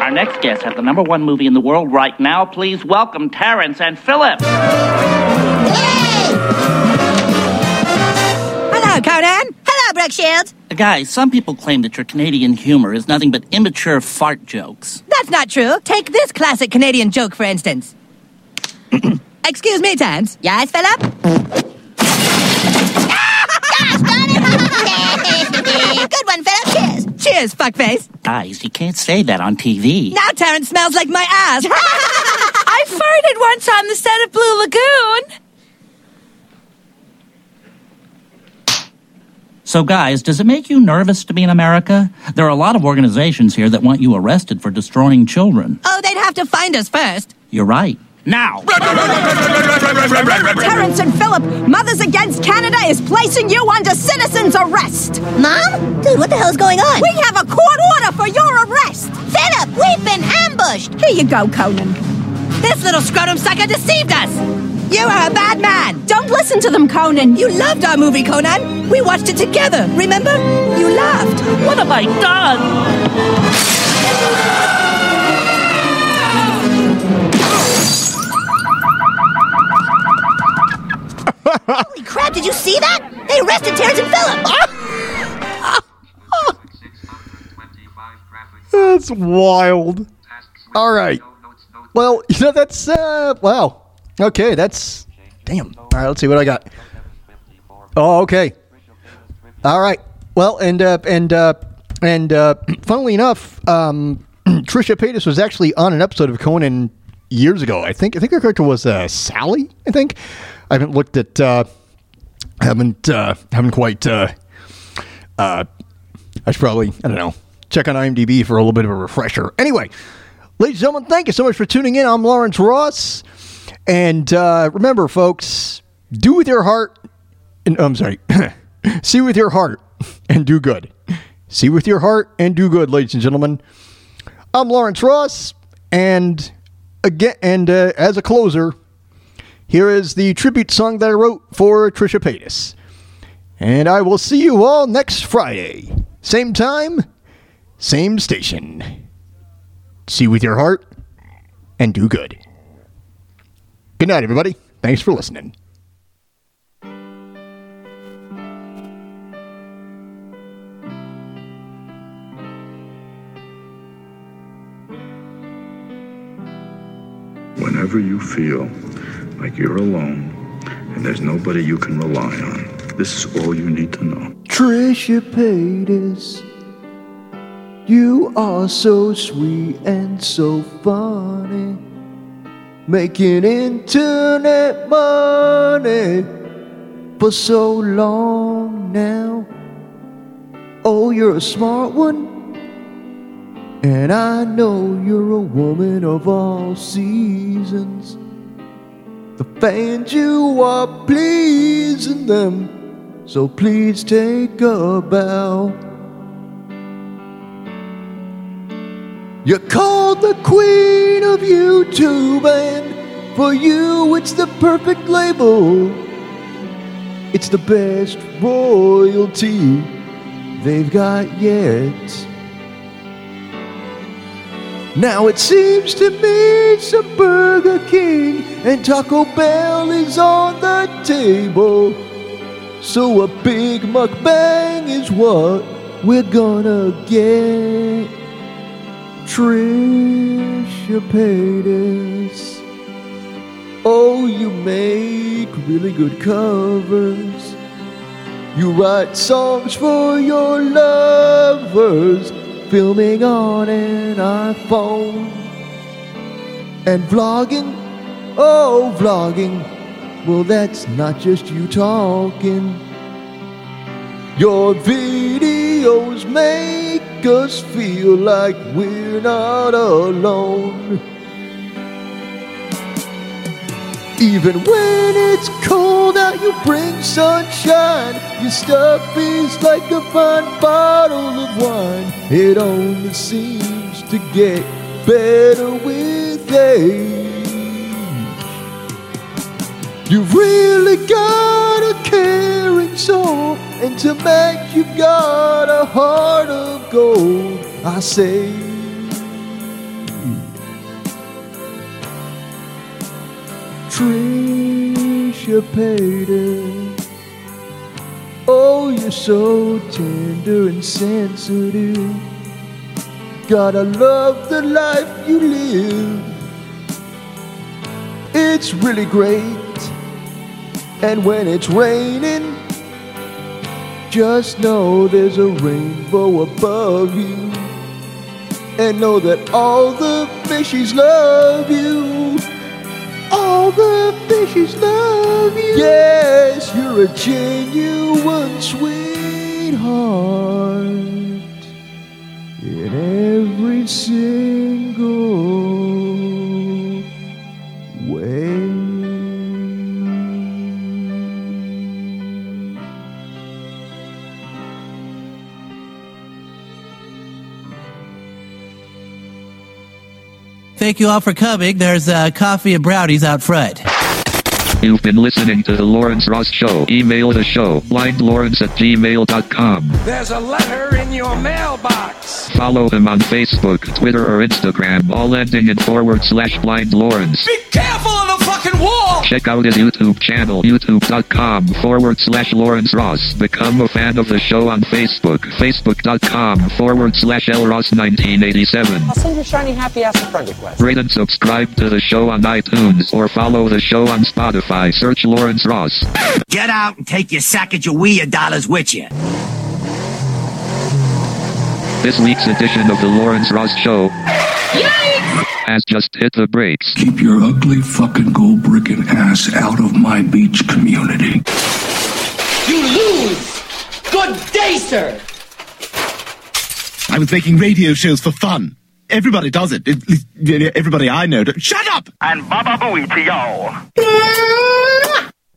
Our next guests have the number one movie in the world right now. Please welcome Terence and Philip. Hello, Conan. Hello, Brooke Shields. Guys, some people claim that your Canadian humor is nothing but immature fart jokes. That's not true. Take this classic Canadian joke, for instance. Excuse me, Terence. Yes, Philip? Good one, Philip. Cheers. Cheers, fuckface. Guys, you can't say that on T V. Now Terence smells like my ass. I farted once on the set of Blue Lagoon. So, guys, does it make you nervous to be in America? There are a lot of organizations here that want you arrested for destroying children. Oh, they'd have to find us first. You're right. Now. Terence and Philip, Mothers Against Canada is placing you under citizen's arrest. Mom? Dude, what the hell's going on? We have a court order for your arrest. Philip, we've been ambushed. Here you go, Conan. This little scrotum sucker deceived us. You are a bad man. Don't listen to them, Conan. You loved our movie, Conan. We watched it together, remember? You laughed. What have I done? Holy crap, did you see that? They arrested Terence and Philip. That's wild. All right. Well, you know, that's, uh, wow. Okay, that's... Damn. All right, let's see what I got. Oh, okay. All right. Well, and uh, and uh, and uh, funnily enough, um, Trisha Paytas was actually on an episode of Conan years ago. I think I think her character was uh, Sally. I think I haven't looked at uh, haven't uh, haven't quite. Uh, uh, I should probably I don't know check on IMDb for a little bit of a refresher. Anyway, ladies and gentlemen, thank you so much for tuning in. I'm Lawrence Ross, and uh, remember, folks, do with your heart. And I'm sorry. See with your heart and do good. See with your heart and do good, ladies and gentlemen. I'm Lawrence Ross, and again, and uh, as a closer, here is the tribute song that I wrote for Trisha Paytas. And I will see you all next Friday, same time, same station. See with your heart and do good. Good night, everybody. Thanks for listening. Whenever you feel like you're alone and there's nobody you can rely on, this is all you need to know. Trisha Paytas, you are so sweet and so funny, making internet money for so long now. Oh, you're a smart one, and I know you're a woman of all seasons. The fans you are pleasing them, so please take a bow. You're called the queen of YouTube, and for you it's the perfect label. It's the best royalty they've got yet. Now it seems to me some Burger King and Taco Bell is on the table, so a big mukbang is what we're gonna get. Trisha Paytas, oh, you make really good covers. You write songs for your lovers, filming on an iPhone and vlogging, oh vlogging, well that's not just you talking. Your videos make us feel like we're not alone, even when it's cold out you bring sunshine. Your stuff is like a fine bottle of wine, it only seems to get better with age. You've really got a caring soul, and to make you've got a heart of gold, I say. Trisha Paytas, oh, you're so tender and sensitive. Gotta love the life you live, it's really great. And when it's raining, just know there's a rainbow above you, and know that all the fishies love you. All the fishes love you. Yes, you're a genuine sweetheart in every single way. Thank you all for coming. There's uh, coffee and brownies out front. You've been listening to The Lawrence Ross Show. Email the show, blind lawrence at gmail dot com. There's a letter in your mailbox. Follow him on Facebook, Twitter, or Instagram, all ending in forward slash blind lawrence. Be careful of the fucking... fucking wall. Check out his YouTube channel, youtube.com forward slash Lawrence Ross. Become a fan of the show on Facebook, facebook.com forward slash LRoss1987. I'll send your shiny happy ass a friend request. Rate and subscribe to the show on iTunes or follow the show on Spotify. Search Lawrence Ross. Get out and take your Sacagawea dollars with you. This week's edition of the Lawrence Ross Show has just hit the brakes. Keep your ugly fucking gold brickin' ass out of my beach community. You lose! Good day, sir! I was making radio shows for fun. Everybody does it. Everybody I know does. Shut up! And Baba Booey to y'all.